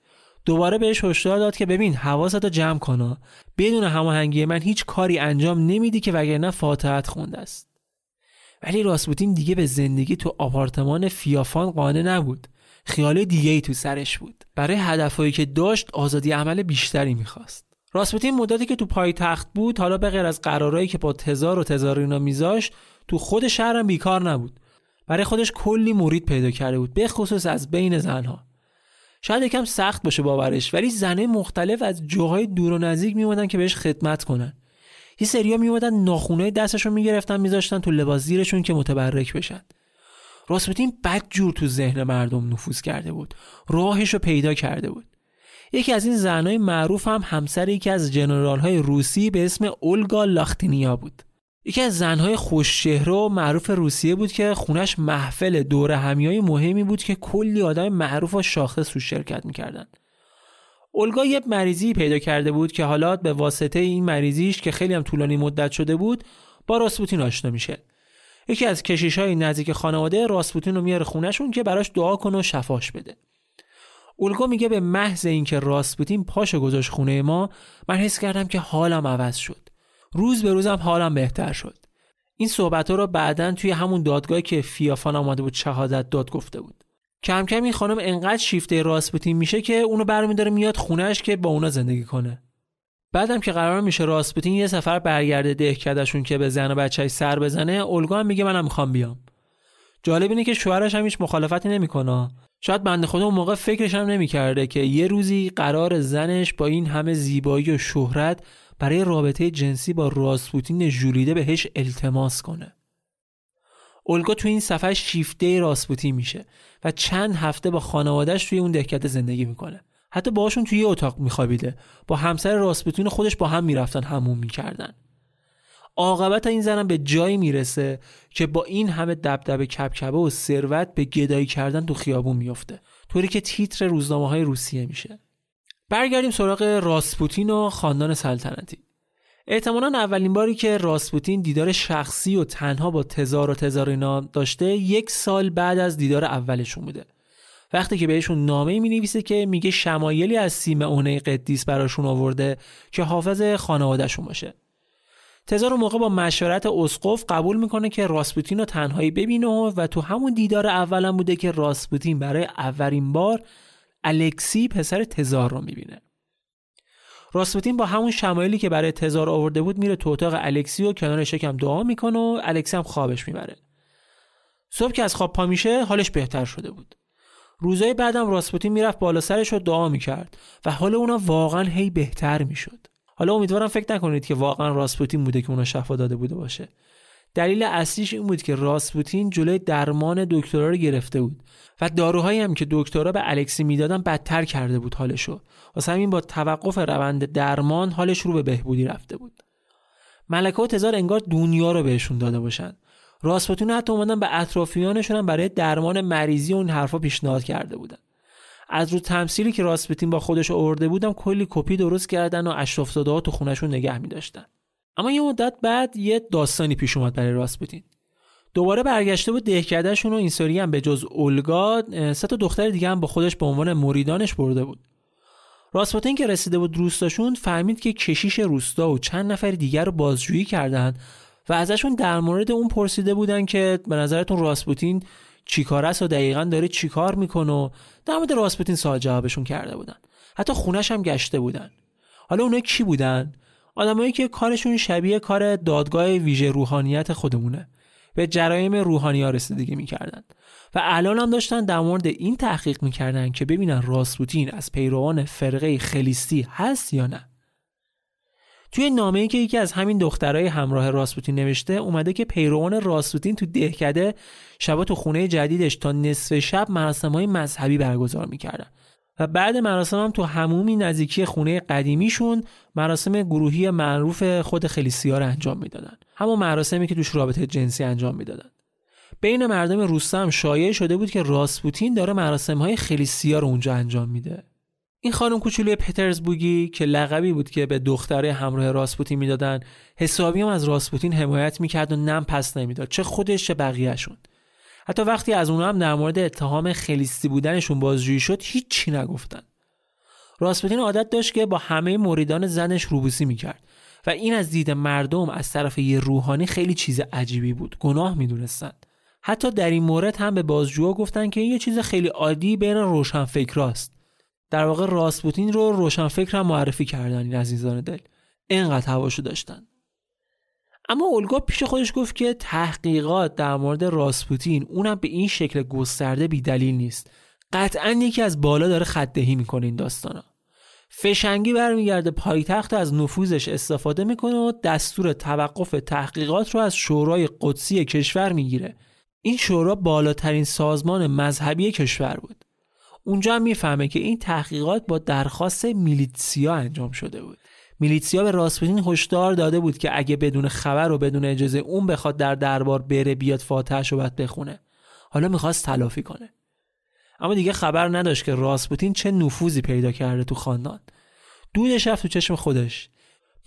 دوباره بهش هشدار داد که ببین حواستو جمع کن، بدون هماهنگی من هیچ کاری انجام نمیدی که وگرنه فاتحت خونده است. ولی راسپوتین دیگه به زندگی تو آپارتمان فیافان قانع نبود. خیال دیگه ای تو سرش بود. برای هدفهایی که داشت آزادی عمل بیشتری میخواست. راسپوتین مدتی که تو پایتخت بود، حالا به غیر از قرارایی که با تزار و تزارینا میذاشت، تو خود شهرم بیکار نبود. برای خودش کلی مرید پیدا کرده بود، به خصوص از بین زنها. شاید یکم سخت باشه باورش، ولی زنه مختلف از جاهای دور و نزدیک میومدن که بهش خدمت کنن. یه سریا میومدن ناخونای دستشون میگرفتن میذاشتن تو لباس زیرشون که متبرک بشن. راسپوتین بدجور تو ذهن مردم نفوذ کرده بود، راهش رو پیدا کرده بود. یکی از این زنای معروف هم همسر یکی از جنرال‌های روسی به اسم اولگا لاختینیا بود. یکی از زن‌های خوش‌چهره و معروف روسیه بود که خونش محفل دوره همیای مهمی بود که کلی آدم معروف و شاخص توش شرکت می‌کردن. اولگا یه مریضی پیدا کرده بود که حالا به واسطه این مریضیش که خیلی هم طولانی مدت شده بود با راسپوتین آشنا میشه. یکی از کشیش‌های نزدیک خانواده راسپوتین رو میاره خونه‌شون که براش دعا کنه و شفاش بده. اولگا میگه به محض اینکه راسپوتین پاشو گذاشت خونه ما، من حس کردم که حالم عوض شد. روز به روزم حالم بهتر شد. این صحبت‌ها رو بعداً توی همون دادگاهی که فیافان آمده بود شهادت داد گفته بود. کم کم این خانم انقدر شیفته راسپوتین میشه که اونو برمی‌داره میاد خونه‌اش که با اونا زندگی کنه. بعدم که قرار میشه راسپوتین یه سفر برگرده دهکده‌شون که به زن و بچه‌اش سر بزنه، اولگا هم میگه منم می‌خوام بیام. جالب اینه که شوهرش هم هیچ مخالفتی نمی‌کنه. شاید بنده خدا اون موقع فکرش هم نمی‌کرده که یه روزی قرار زنش با این همه زیبایی و شهرت برای رابطه جنسی با راسپوتین ژولیده بهش التماس کنه. اولگا تو این سفر شیفته راسپوتین میشه و چند هفته با خانواده‌اش توی اون دهکده زندگی میکنه. حتی باهاشون توی اتاق میخوابیده. با همسر راسپوتین خودش با هم میرفتن حموم میکردن. عاقبت این زنم به جایی میرسه که با این همه دبدبه کبکبه و ثروت به گدایی کردن تو خیابون میفته، طوری که تیتر روزنامه‌های روسیه میشه. برگردیم سراغ راسپوتین و خاندان سلطنتی. احتمالاً اولین باری که راسپوتین دیدار شخصی و تنها با تزار و تزارینا داشته 1 سال بعد از دیدار اولشون بوده وقتی که بهشون نامه‌ای می‌نویسه که میگه شمایلی از سیمئونه قدیس براشون آورده که حافظ خانواده‌شون باشه. تزار اون موقع با مشورت اسقف قبول میکنه که راسپوتین رو تنهایی ببینه و تو همون دیدار اولم بوده که راسپوتین برای اولین بار الکسی پسر تزار رو میبینه. راسپوتین با همون شمایلی که برای تزار آورده بود میره تو اتاق الکسی و کنار شکم دعا میکنه و الکسی هم خوابش میبره. صبح که از خواب پا میشه حالش بهتر شده بود. روزهای بعدم راسپوتین میرفت بالا سرش و دعا میکرد و حال اونا واقعا هی بهتر میشد. حالا امیدوارم فکر نکنید که واقعا راسپوتین بوده که اونا شفا داده بوده باشه. دلیل اصلیش این بود که راسپوتین جلوی درمان دکترا رو گرفته بود و داروهایی هم که دکترا به الکسی میدادن بدتر کرده بود حالشو. واسه همین با توقف روند درمان حالش رو به بهبودی رفته بود. ملکه و تزار انگار دنیا رو بهشون داده باشن. راسپوتین حتی اومدن به اطرافیانشون هم برای درمان مریضی اون حرفا پیشنهاد کرده بودن. از رو تمثیلی که راسپوتین با خودش آورده بودم کلی کپی درست کردن و اشراف‌زاده‌ها تو خونه‌شون نگه می‌داشتن. اما یه مدت بعد یه داستانی پیش اومد برای راسپوتین. دوباره برگشته بود دهکده‌شون و این سری هم به جز اولگا سه تا دختر دیگه هم با خودش به عنوان مریدانش برده بود. راسپوتین که رسیده بود روستاشون فهمید که کشیش روستا و چند نفر دیگر رو بازجویی کردن و ازشون در مورد اون پرسیده بودن که به نظرتون راسپوتین چیکار است و دقیقاً داره چیکار میکنه و در مورد راسپوتین سوال جوابشون کرده بودن. حتی خونش هم گشته بودن. حالا اونا کی بودن؟ آدمایی که کارشون شبیه کار دادگاه ویژه روحانیت خودمونه. به جرایم روحانی‌ها رسیدگی میکردن و الان هم داشتن در مورد این تحقیق میکردن که ببینن راسپوتین از پیروان فرقه خلیستی هست یا نه. توی نامه‌ای که یکی از همین دخترای همراه راسپوتین نوشته اومده که پیروان راسپوتین تو دهکده شبا تو خونه جدیدش تا نصف شب مراسم‌های مذهبی برگزار می‌کردن و بعد مراسم هم تو حمومی نزدیکی خونه قدیمیشون مراسم گروهی معروف خود خلیسی‌ها رو انجام میدادن. همون مراسمی که توش رابطه جنسی انجام میدادن. بین مردم روستا هم شایع شده بود که راسپوتین داره مراسم‌های خلیسی‌ها رو اونجا انجام میده. این خانم کوچولوی پترزبورگی که لقبی بود که به دختره همراه راسپوتین میدادن حسابی هم از راسپوتین حمایت میکرد و نم پس نمیداد، چه خودش چه بقیهشون. حتی وقتی از اونها هم در مورد اتهام خلیستی بودنشون بازجویی شد هیچی نگفتن. راسپوتین عادت داشت که با همه مریدان زنش روبوسی میکرد و این از دید مردم از طرف یه روحانی خیلی چیز عجیبی بود، گناه میدونستن. حتی در این مورد هم به بازجوها گفتن که این یه چیز خیلی عادی بین روشنفکراست. در واقع راسپوتین رو روشنفکر هم معرفی کردن این عزیزان دل. اینقدر هواشو داشتن. اما اولگا پیش خودش گفت که تحقیقات در مورد راسپوتین اونم به این شکل گسترده بی دلیل نیست. قطعاً یکی از بالا داره خط‌دهی میکنه این داستانا. فشنگی برمیگرده پایتخت از نفوذش استفاده میکنه و دستور توقف تحقیقات رو از شورای قدسی کشور میگیره. این شورا بالاترین سازمان مذهبی کشور بود. اونجا هم میفهمه که این تحقیقات با درخواست میلیتسیا انجام شده بود. میلیتسیا به راسپوتین هشدار داده بود که اگه بدون خبر و بدون اجازه اون بخواد در دربار بره بیاد فاتحه‌شو بعد بخونه. حالا میخواست تلافی کنه. اما دیگه خبر نداشت که راسپوتین چه نفوذی پیدا کرده تو خاندان. دودش رفت تو چشم خودش.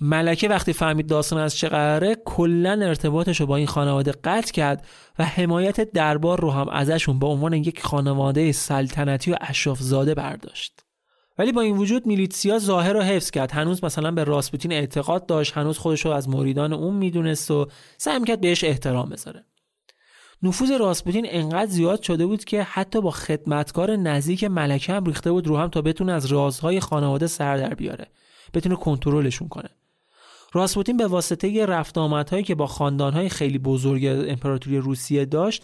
ملکه وقتی فهمید داستان از چه قراره کلن ارتباطشو با این خانواده قطع کرد و حمایت دربار رو هم ازشون به عنوان یک خانواده سلطنتی و اشرافزاده برداشت. ولی با این وجود میلیتسیا ظاهر رو حفظ کرد. هنوز مثلا به راسپوتین اعتقاد داشت، هنوز خودشو از مریدان اون میدونست و سعی کرد بهش احترام بذاره. نفوذ راسپوتین انقدر زیاد شده بود که حتی با خدمتکار نزدیک ملکه هم ریخته بود رو هم تا بتونه از رازهای خانواده سر در بیاره، بتونه کنترلشون کنه. راسپوتین به واسطه رفت آمدهایی که با خاندانهای خیلی بزرگ امپراتوری روسیه داشت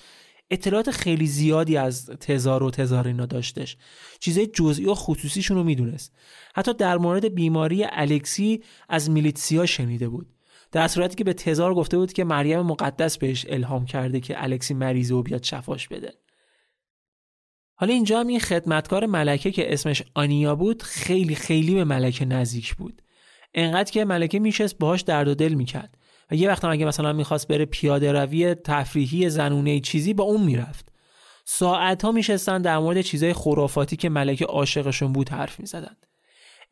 اطلاعات خیلی زیادی از تزار و تزارینا داشتش. چیزای جزئی و خصوصیشون رو میدونست. حتی در مورد بیماری الکسی از میلیتسیا شنیده بود. در صورتی که به تزار گفته بود که مریم مقدس بهش الهام کرده که الکسی مریضه و بیاد شفاش بده. حالا اینجا هم این خدمتکار ملکه که اسمش آنیا بود خیلی خیلی به ملکه نزدیک بود. انقدر که ملکه میشست باهاش درد و دل میکرد و یه وقت هم اگه مثلا میخواست بره پیاده روی تفریحی زنونه چیزی با اون میرفت. ساعت ها میشستن در مورد چیزای خرافاتی که ملکه عاشقشون بود حرف میزدن.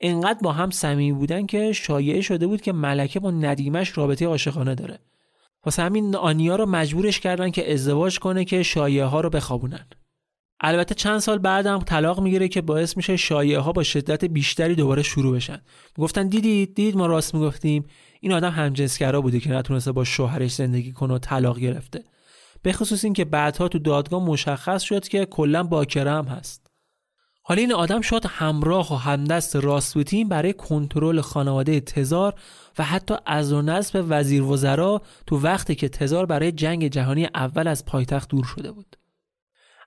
انقدر با هم صمیمی بودن که شایعه شده بود که ملکه با ندیمش رابطه عاشقانه داره. واسه همین آنیا رو مجبورش کردن که ازدواج کنه که شایعه ها رو بخوابونن. البته چند سال بعدم طلاق میگیره که باعث میشه شایعه ها با شدت بیشتری دوباره شروع بشن. میگفتن دیدید ما راست میگفتیم، این آدم همجنسگرا بوده که نتونسته با شوهرش زندگی کنه و طلاق گرفته. به خصوص این که بعدها تو دادگاه مشخص شد که کلا باکره هم هست. حالا این آدم شد همراه و همدست راسپوتین برای کنترل خانواده تزار و حتی از و نصب وزیر وزرا تو وقتی که تزار برای جنگ جهانی اول از پایتخت دور شده بود.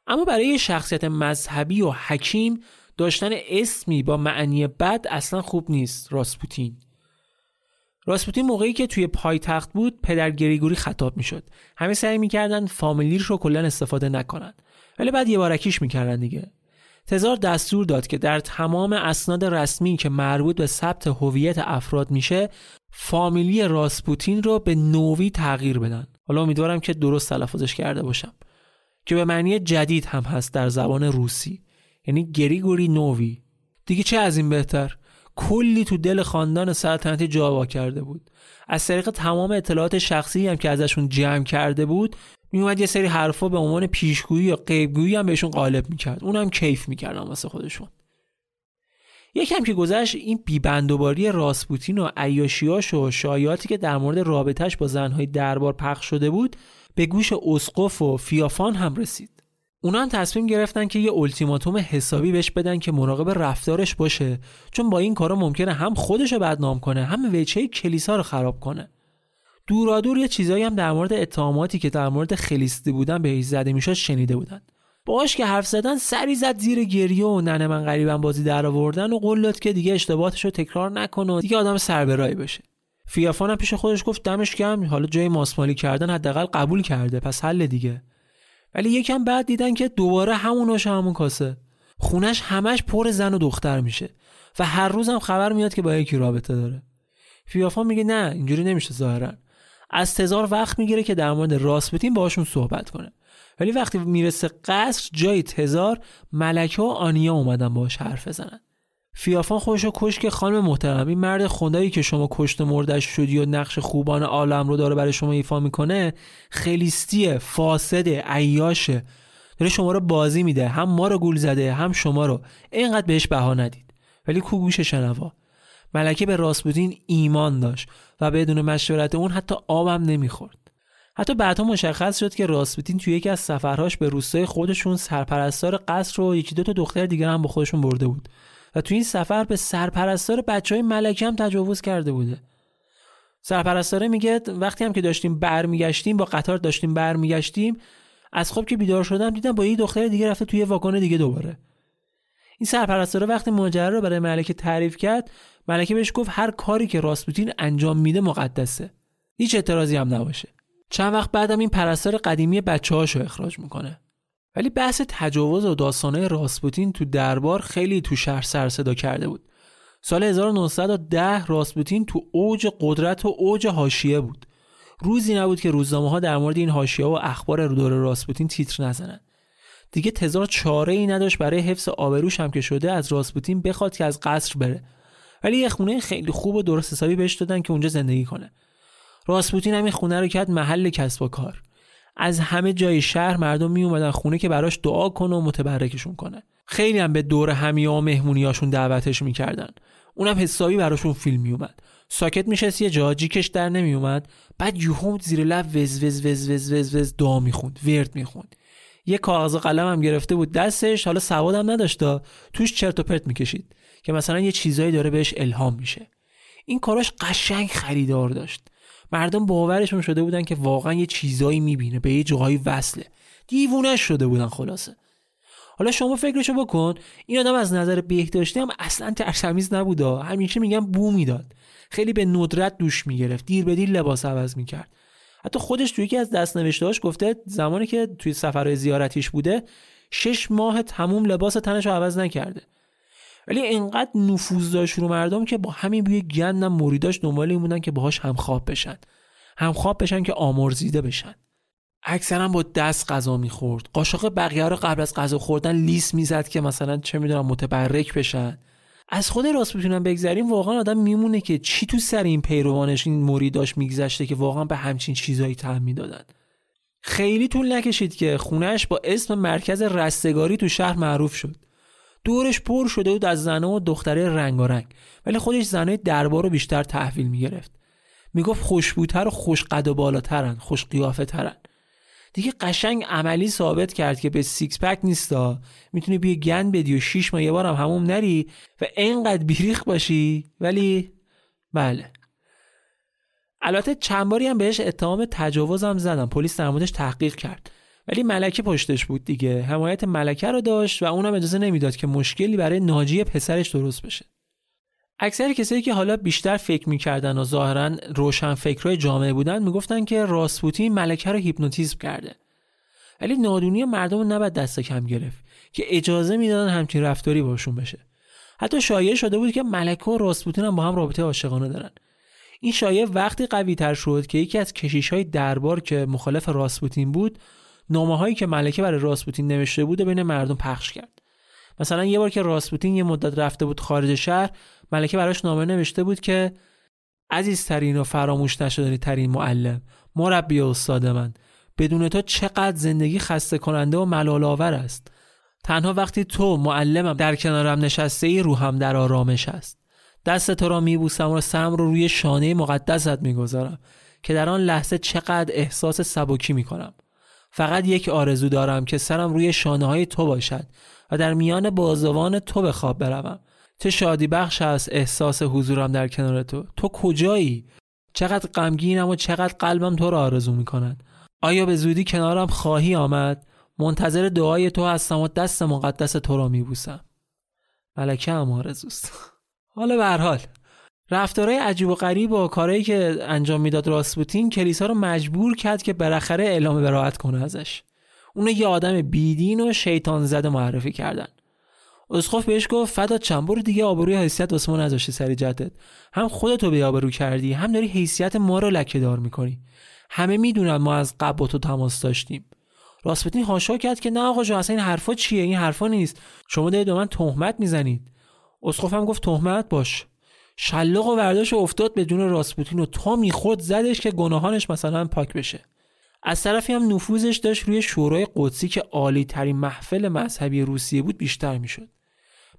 اما برای شخصیت مذهبی و حکیم داشتن اسمی با معنی بد اصلا خوب نیست. راسپوتین موقعی که توی پایتخت بود پدر گریگوری خطاب میشد. همه سعی میکردن فامیلیش رو کلا استفاده نکنن، ولی بعد یه بارکیش میکردن دیگه. تزار دستور داد که در تمام اسناد رسمی که مربوط به ثبت هویت افراد میشه فامیلی راسپوتین رو به نوعی تغییر بدن. حالا امیدوارم که درست تلفظش کرده باشم، که به معنی جدید هم هست در زبان روسی، یعنی گریگوری نووی. دیگه چه از این بهتر؟ کلی تو دل خاندان سلطنتی جا وا کرده بود. از طریق تمام اطلاعات شخصی هم که ازشون جمع کرده بود میومد یه سری حرفا به عنوان پیشگویی یا غیبگویی هم بهشون غالب میکرد. اونم کیف میکردن واسه خودشون. یکم که گذشت این بی‌بندوباری راسپوتین و عیاشیاش و شایعاتی که در مورد رابطه‌اش با زنهای دربار پخش شده بود به گوش اسقف و فیافان هم رسید. اونا هم تصمیم گرفتن که یه اولتیماتوم حسابی بهش بدن که مراقب رفتارش باشه، چون با این کارا ممکنه هم خودش رو بدنام کنه هم وجهه کلیسا رو خراب کنه. دورادور یه چیزایی هم در مورد اتهاماتی که در مورد خلیستی بودن بهش زده میشد شنیده بودن. باهاش که حرف زدن سری زد زیر گریه و ننه من غریبم بازی درآوردن و قول داد که دیگه اشتباهاتش رو تکرار نکنه، دیگه آدم سربرایی بشه. فیافان هم پیش خودش گفت دمش گرم، حالا جای ماسمالی کردن حداقل قبول کرده، پس حل دیگه. ولی یکم بعد دیدن که دوباره همون کاسه. خونش همش پر زن و دختر میشه و هر روزم خبر میاد که با یکی رابطه داره. فیافان میگه نه اینجوری نمیشه. ظاهرا از تزار وقت میگیره که در مورد راسپوتین باهاشون صحبت کنه، ولی وقتی میرسه قصر جای تزار ملکه و آنیا اومدن باهاش حرف بزنن. فیافان خودشو کش که خانم محترم این مرد خدایی که شما کشت مردش شدی و نقش خوبان عالم رو داره برای شما ایفا میکنه خلیستیه، فاسده، عیاشه، داره شما رو بازی میده، هم ما رو گول زده هم شما رو. اینقدر بهش بها ندید. ولی کو گوش شنوا. ملکه به راسپوتین ایمان داشت و بدون مشورت اون حتی آبم نمیخورد. حتی بعدا مشخص شد که راسپوتین توی یکی از سفرهاش به روستای خودشون سرپرستار قصر رو یکی دو تا دختر دیگه هم با خودشون برده بود و تو این سفر به سرپرستار بچهای ملکه هم تجاوز کرده بوده. سرپرستاره میگه وقتی هم که با قطار داشتیم برمیگشتیم از خواب که بیدار شدم دیدم با یه دختر دیگه رفته توی واگن دیگه دوباره. این سرپرستاره وقتی ماجرا رو برای ملکه تعریف کرد، ملکه بهش گفت هر کاری که راسپوتین انجام میده مقدسه، هیچ اعتراضی هم نباشه. چند وقت بعدم این پرستار قدیمی بچه‌هاشو اخراج میکنه. ولی بحث تجاوز و داستانه راسپوتین تو دربار خیلی تو شهر سر صدا کرده بود. سال 1910 راسپوتین تو اوج قدرت و اوج حاشیه بود. روزی نبود که روزنامه‌ها در مورد این حاشیه و اخبار دور راسپوتین تیتر نزنن. دیگه تزار چاره‌ای نداشت برای حفظ آبروش هم که شده از راسپوتین بخواد که از قصر بره. ولی یه خونه خیلی خوب و درست حسابی بهش دادن که اونجا زندگی کنه. راسپوتین همین خونه رو کرد محل کسب و کار. از همه جای شهر مردم می اومدن خونه که براش دعا کنه و متبرکشون کنه. خیلی هم به دور همیه و مهمونیاشون دعوتش میکردن. اونم حسابی براشون فیلم می اومد. ساکت میشست یه جا، جیکش در نمی اومد. بعد یهو زیر لب وز وز وز وز وز وز دعا میخوند، ورد میخوند. یه کاغذ و قلم هم گرفته بود دستش، حالا سوادم نداشت، توش چرت و پرت میکشید که مثلا یه چیزایی داره بهش الهام میشه. این کاراش قشنگ خریدار داشت. مردم باورشون شده بودن که واقعا یه چیزایی میبینه، به یه جایی وصله. دیوونه شده بودن خلاصه. حالا شما فکرشو بکن، این آدم از نظر بهداشتی هم اصلا ترشمیز نبود. همیشه میگم بو میداد. خیلی به ندرت دوش میگرفت، دیر به دیر لباس عوض میکرد. حتی خودش توی یکی از دست‌نوشته‌هاش گفته زمانی که توی سفرهای زیارتیش بوده 6 ماه تموم لباس تنشو عوض نکرده. ولی اینقدر نفوذ داشت رو مردم که با همین بوی گندم مریداش دنبال این بودن که باهاش همخواب بشن که آمرزیده بشن. اکثرا با دست غذا میخورد، قاشق بقیه رو قبل از غذا خوردن لیس میزد که مثلا چه میدونم متبرک بشن. از خود راسپوتین هم بگذریم، واقعا آدم میمونه که چی تو سر این پیروانش این مریداش میگذشته که واقعا به همچین چیزایی تعمید دادن. خیلی طول نکشید که خونهش با اسم مرکز رستگاری تو شهر معروف شد. دورش پر شده بود از زنها و دختره رنگارنگ، ولی خودش زنهای دربار رو بیشتر تحویل میگرفت. میگفت خوشبوتر و خوشقد و بالاترن، خوشقیافه ترن. دیگه قشنگ عملی ثابت کرد که به سیکس پک نیستا، میتونی بیه گند بدی و 6 ماه یه بارم هموم نری و اینقدر بیریخ باشی. ولی بله، البته چند باری هم بهش اتهام تجاوزم زدن، پلیس در موردش تحقیق کرد، ولی ملکه پشتش بود دیگه، حمایت ملکه رو داشت و اونم اجازه نمیداد که مشکلی برای ناجی پسرش درست بشه. اکثر کسایی که حالا بیشتر فکر می‌کردن و ظاهراً روشنفکرای جامعه بودن میگفتن که راسپوتین ملکه رو هیپنوتیزم کرده. ولی نادونی مردمو نباید دست کم گرفت که اجازه میدادن همچین رفتاری باشون بشه. حتی شایعه شده بود که ملکه و راسپوتین هم با هم رابطه عاشقانه دارن. این شایعه وقتی قوی‌تر شد که یکی از کشیش‌های دربار که مخالف راسپوتین بود، نامه‌هایی که ملکه برای راسپوتین نوشته بود بین مردم پخش کرد. مثلا یه بار که راسپوتین یه مدت رفته بود خارج شهر، ملکه براش نامه نوشته بود که عزیزترین و فراموش نشدنی ترین معلم، مربی و استاد من، بدون تو چقدر زندگی خسته کننده و ملال آور است. تنها وقتی تو معلمم در کنارم نشسته ای روحم در آرامش است. دست تو را میبوسم و سرم رو روی شانه مقدست میگذارم که در آن لحظه چقدر احساس سبکی میکنم. فقط یک آرزو دارم که سرم روی شانه‌های تو باشد و در میان بازوان تو به خواب بروم. چه شادی بخش است احساس حضورم در کنار تو. تو کجایی؟ چقدر غمگینم و چقدر قلبم تو را آرزو می‌کند. آیا به زودی کنارم خواهی آمد؟ منتظر دعای تو هستم و دست مقدس تو را می‌بوسم. ملکه هم آرزوست. حالا به هر حال رفتارهای عجیب و غریب و کارهایی که انجام میداد راسپوتین کلیسا رو مجبور کرد که بالاخره اعلام براءت کنه ازش. اونو یه آدم بیدین و شیطان زده معرفی کردن. اسقف بهش گفت فدا چنبر دیگه آبروی حیثیت واسه ما نذاشتی سر جدت. هم خودتو بی آبرو کردی، هم داری حیثیت ما رو لکه دار میکنی. همه میدونن ما از قبل با تو تماس داشتیم. راسپوتین هاشا کرد که نه آقا جون، اصلا این حرفا چیه؟ این حرفا نیست. شما دارید به من تهمت میزنید. اسقف هم گفت تهمت باش. شلاق و ورداش افتاد به جون راسپوتین و تا میخورد زدش که گناهانش مثلا پاک بشه. از طرفی هم نفوذش داشت روی شورای قدسی که عالی ترین محفل مذهبی روسیه بود بیشتر میشد.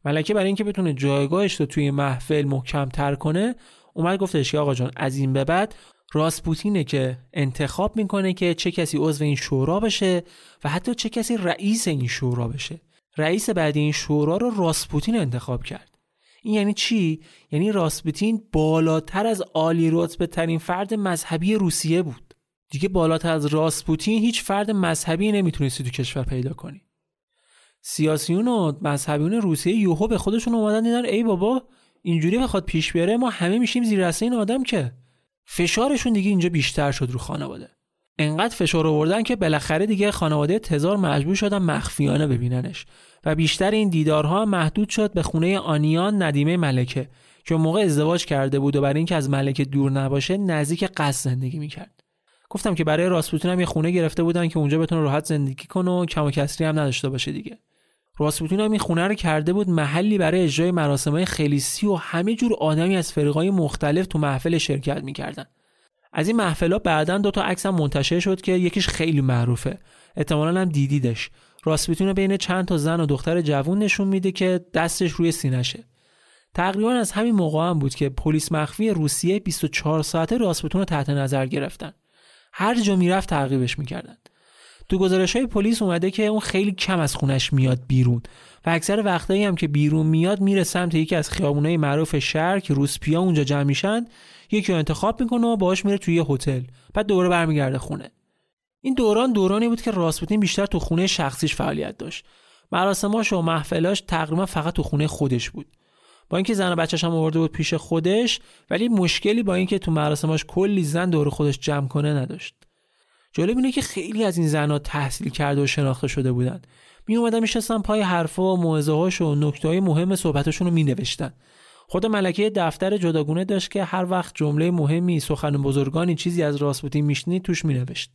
ملکه برای اینکه بتونه جایگاهش رو توی محفل محکم تر کنه، اومد گفتش که آقا جان از این به بعد راسپوتینه که انتخاب میکنه که چه کسی عضو این شورا بشه و حتی چه کسی رئیس این شورا بشه. رئیس بعدی این شورا رو راسپوتین انتخاب کرد. این یعنی چی؟ یعنی راسپوتین بالاتر از عالی رتبه ترین فرد مذهبی روسیه بود. دیگه بالاتر از راسپوتین هیچ فرد مذهبی نمیتونستی تو کشور پیدا کنی. سیاسیون و مذهبیون روسیه یوهو به خودشون اومدن دیدن ای بابا اینجوری بخواد پیش بره ما همه میشیم زیر رسه این آدم. که فشارشون دیگه اینجا بیشتر شد رو خانواده. انقدر فشار آوردن که بالاخره دیگه خانواده تزار مجبور شدن مخفیانه ببیننش و بیشتر این دیدارها محدود شد به خونه آنیان ندیمه ملکه که موقع ازدواج کرده بود و برای اینکه از ملکه دور نباشه نزدیک قصر زندگی میکرد. گفتم که برای راسپوتین هم یه خونه گرفته بودن که اونجا بتونه راحت زندگی کنه و کم و کسری هم نداشته باشه دیگه. راسپوتین هم این خونه رو کرده بود محلی برای اجرای مراسم‌های خلیسی و همه جور آدمی از فرقای مختلف تو محفل شرکت میکردن. از این محفل‌ها بعداً 2 تا عکس هم منتشر شد که یکیش خیلی معروفه. احتمالاً هم دیدیدش. راسپوتین رو بین چند تا زن و دختر جوون نشون میده که دستش روی سینه‌شه. تقریباً از همین موقع هم بود که پلیس مخفی روسیه 24 ساعته راسپوتین رو تحت نظر گرفتن. هر جا میرفت تعقیبش میکردن. تو گزارش‌های پلیس اومده که اون خیلی کم از خونش میاد بیرون و اکثر وقتایی هم که بیرون میاد میره سمت یکی از خیابونای معروف شهر که روسپیا اونجا جمع میشن، یکی رو انتخاب میکنه و باهاش میره توی هتل، بعد دوباره برمیگرده خونه. این دورانی بود که راسپوتین بیشتر تو خونه شخصیش فعالیت داشت. مراسماش و محفلاش تقریبا فقط تو خونه خودش بود. با اینکه زن و بچه‌ش هم آورده بود پیش خودش، ولی مشکلی با اینکه تو مراسماش کلی زن دور خودش جمع کنه نداشت. جالب اینه که خیلی از این زن‌ها تحصیل کرده و شناخته شده بودن. می اومدن میشستن پای حرفا و موعظه‌هاش و نکته‌های مهم صحبتشون رو می‌نوشتن. خود ملکه دفتر جداگونه داشت که هر وقت جمله مهمی، سخن بزرگانی، چیزی از راسپوتین میشنید توش می‌نوشت.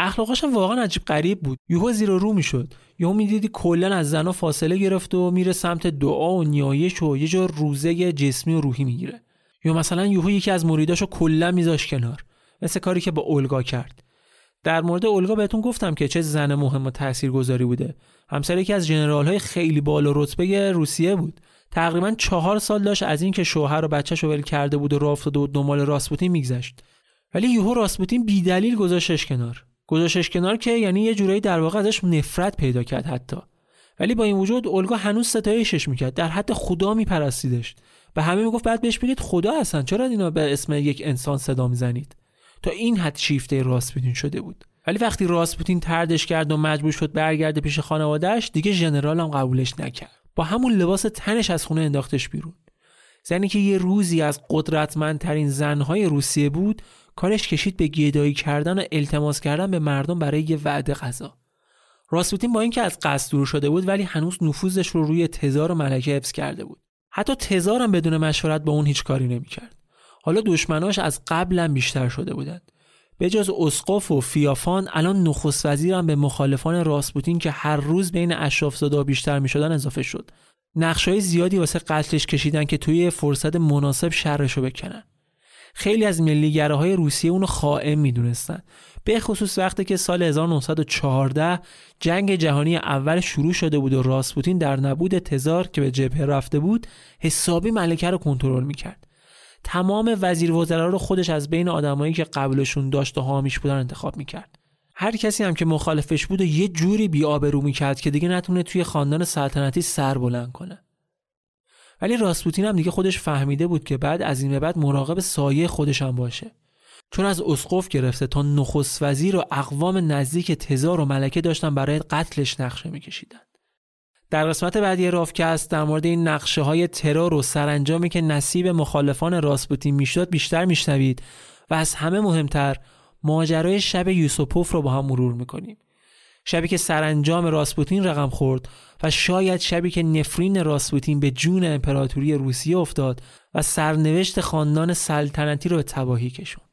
اخلاقش هم واقعا عجیب غریب بود. یهو زیر و رو میشد. یهو میدیدی کلا از زنا فاصله گرفت و میره سمت دعا و نیایش و یه جور روزه جسمی و روحی میگیره. یا مثلا یهو یکی از مریداشو کلا میذاش کنار. مثل کاری که با اولگا کرد. در مورد اولگا بهتون گفتم که چه زن مهم و تاثیرگذاری بوده. همسر یکی از ژنرال‌های خیلی بالا رتبه روسیه بود. تقریباً 4 سال داشت از اینکه شوهر و بچه‌شو ول کرده بود و راه افتاده بود دنبال راسپوتین می‌گشت. ولی یهو راسپوتین بی‌دلیل گذاشتش کنار که یعنی یه جورایی در واقع ازش نفرت پیدا کرد حتی. ولی با این وجود اولگا هنوز ستایشش می‌کرد، در حد خدا می‌پرستیدش. به همه میگفت بعد بهش بگید خدا هستن، چرا اینا به اسم یک انسان صدا می‌زنید؟ تا این حد شیفته راسپوتین شده بود. ولی وقتی راسپوتین طردش کرد و مجبور شد برگرده پیش خانواده‌اش، دیگه ژنرال هم قبولش نکرد. با همون لباس تنش از خونه انداختش بیرون. زنی که یه روزی از قدرتمندترین زن‌های روسیه بود، کارش کشید به گدایی کردن و التماس کردن به مردم برای یه وعده غذا. راسپوتین با اینکه از قصد دور شده بود، ولی هنوز نفوذش رو روی تزار و ملکه حفظ کرده بود. حتی تزار هم بدون مشورت با اون هیچ کاری نمی‌کرد. حالا دشمناش از قبل هم بیشتر شده بودند. به جز اسقف و فیافان، الان نخست وزیر هم به مخالفان راسپوتین که هر روز بین اشراف‌زادا بیشتر می‌شدن اضافه شد. نقشه‌های زیادی واسه قتلش کشیدن که توی فرصت مناسب شرشو بکنن. خیلی از ملیگراهای روسیه اونو خائن می‌دونستن. به خصوص وقتی که سال 1914 جنگ جهانی اول شروع شده بود و راسپوتین در نبود تزار که به جبهه رفته بود، حسابی ملکه رو کنترل می‌کرد. تمام وزیر وزرا رو خودش از بین آدمایی که قبلشون داشت و حامیش بودن انتخاب میکرد. هر کسی هم که مخالفش بود و یه جوری بی‌آبرو میکرد که دیگه نتونه توی خاندان سلطنتی سر بلند کنه. ولی راسپوتین هم دیگه خودش فهمیده بود که بعد از این به بعد مراقب سایه خودش هم باشه. چون از اسقف گرفته تا نخست وزیر و اقوام نزدیک تزار و ملکه داشتن برای قتلش نقشه میکشیدن. در قسمت بعدی راوکست در مورد این نقشه‌های ترور و سرانجامی که نصیب مخالفان راسپوتین میشد بیشتر میشنوید و از همه مهمتر ماجرای شب یوسوپوف رو با هم مرور میکنیم. شبی که سرانجام راسپوتین رقم خورد و شاید شبی که نفرین راسپوتین به جون امپراتوری روسیه افتاد و سرنوشت خاندان سلطنتی رو به تباهی کشوند.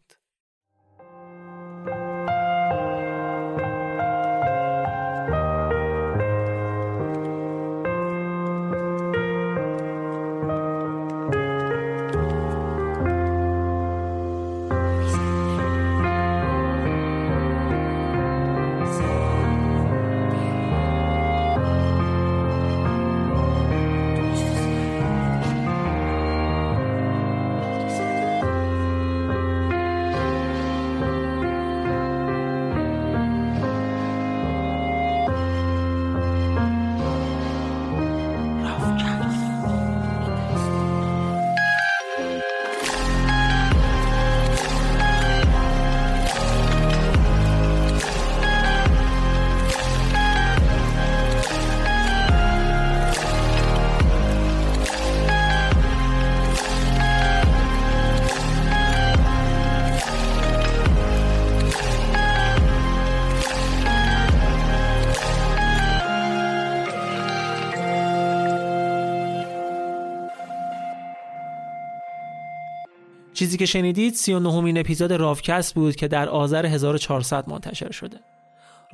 چیزی که شنیدید 39مین اپیزود راوکست بود که در آذر 1400 منتشر شده.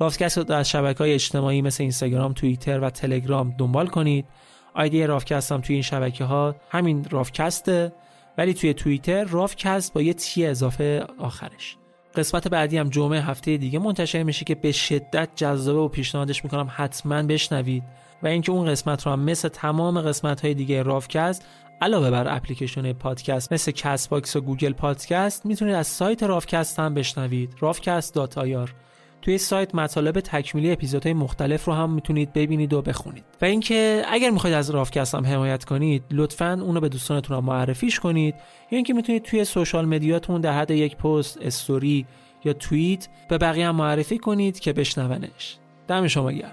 راوکست رو در شبکه‌های اجتماعی مثل اینستاگرام، توییتر و تلگرام دنبال کنید. آیدی راوکست هم توی این شبکه‌ها همین راوکسته، ولی توی توییتر راوکست با یه تی اضافه آخرش. قسمت بعدی هم جمعه هفته دیگه منتشر میشه که به شدت جذابه و پیشنهادش میکنم حتما بشنوید. و اینکه اون قسمت رو هم مثل تمام قسمت‌های دیگه راوکست علاوه بر اپلیکیشن پادکست مثل کست باکس و گوگل پادکست میتونید از سایت راوکست هم بشنوید، ravkast.ir. توی سایت مطالب تکمیلی اپیزودهای مختلف رو هم میتونید ببینید و بخونید. و اینکه اگر میخواید از راوکست هم حمایت کنید، لطفاً اونو به دوستانتون هم معرفیش کنید، یا اینکه میتونید توی سوشال مدیاتون در حد یک پست، استوری یا توییت به بقیه هم معرفی کنید که بشنونش. دم شما گرم.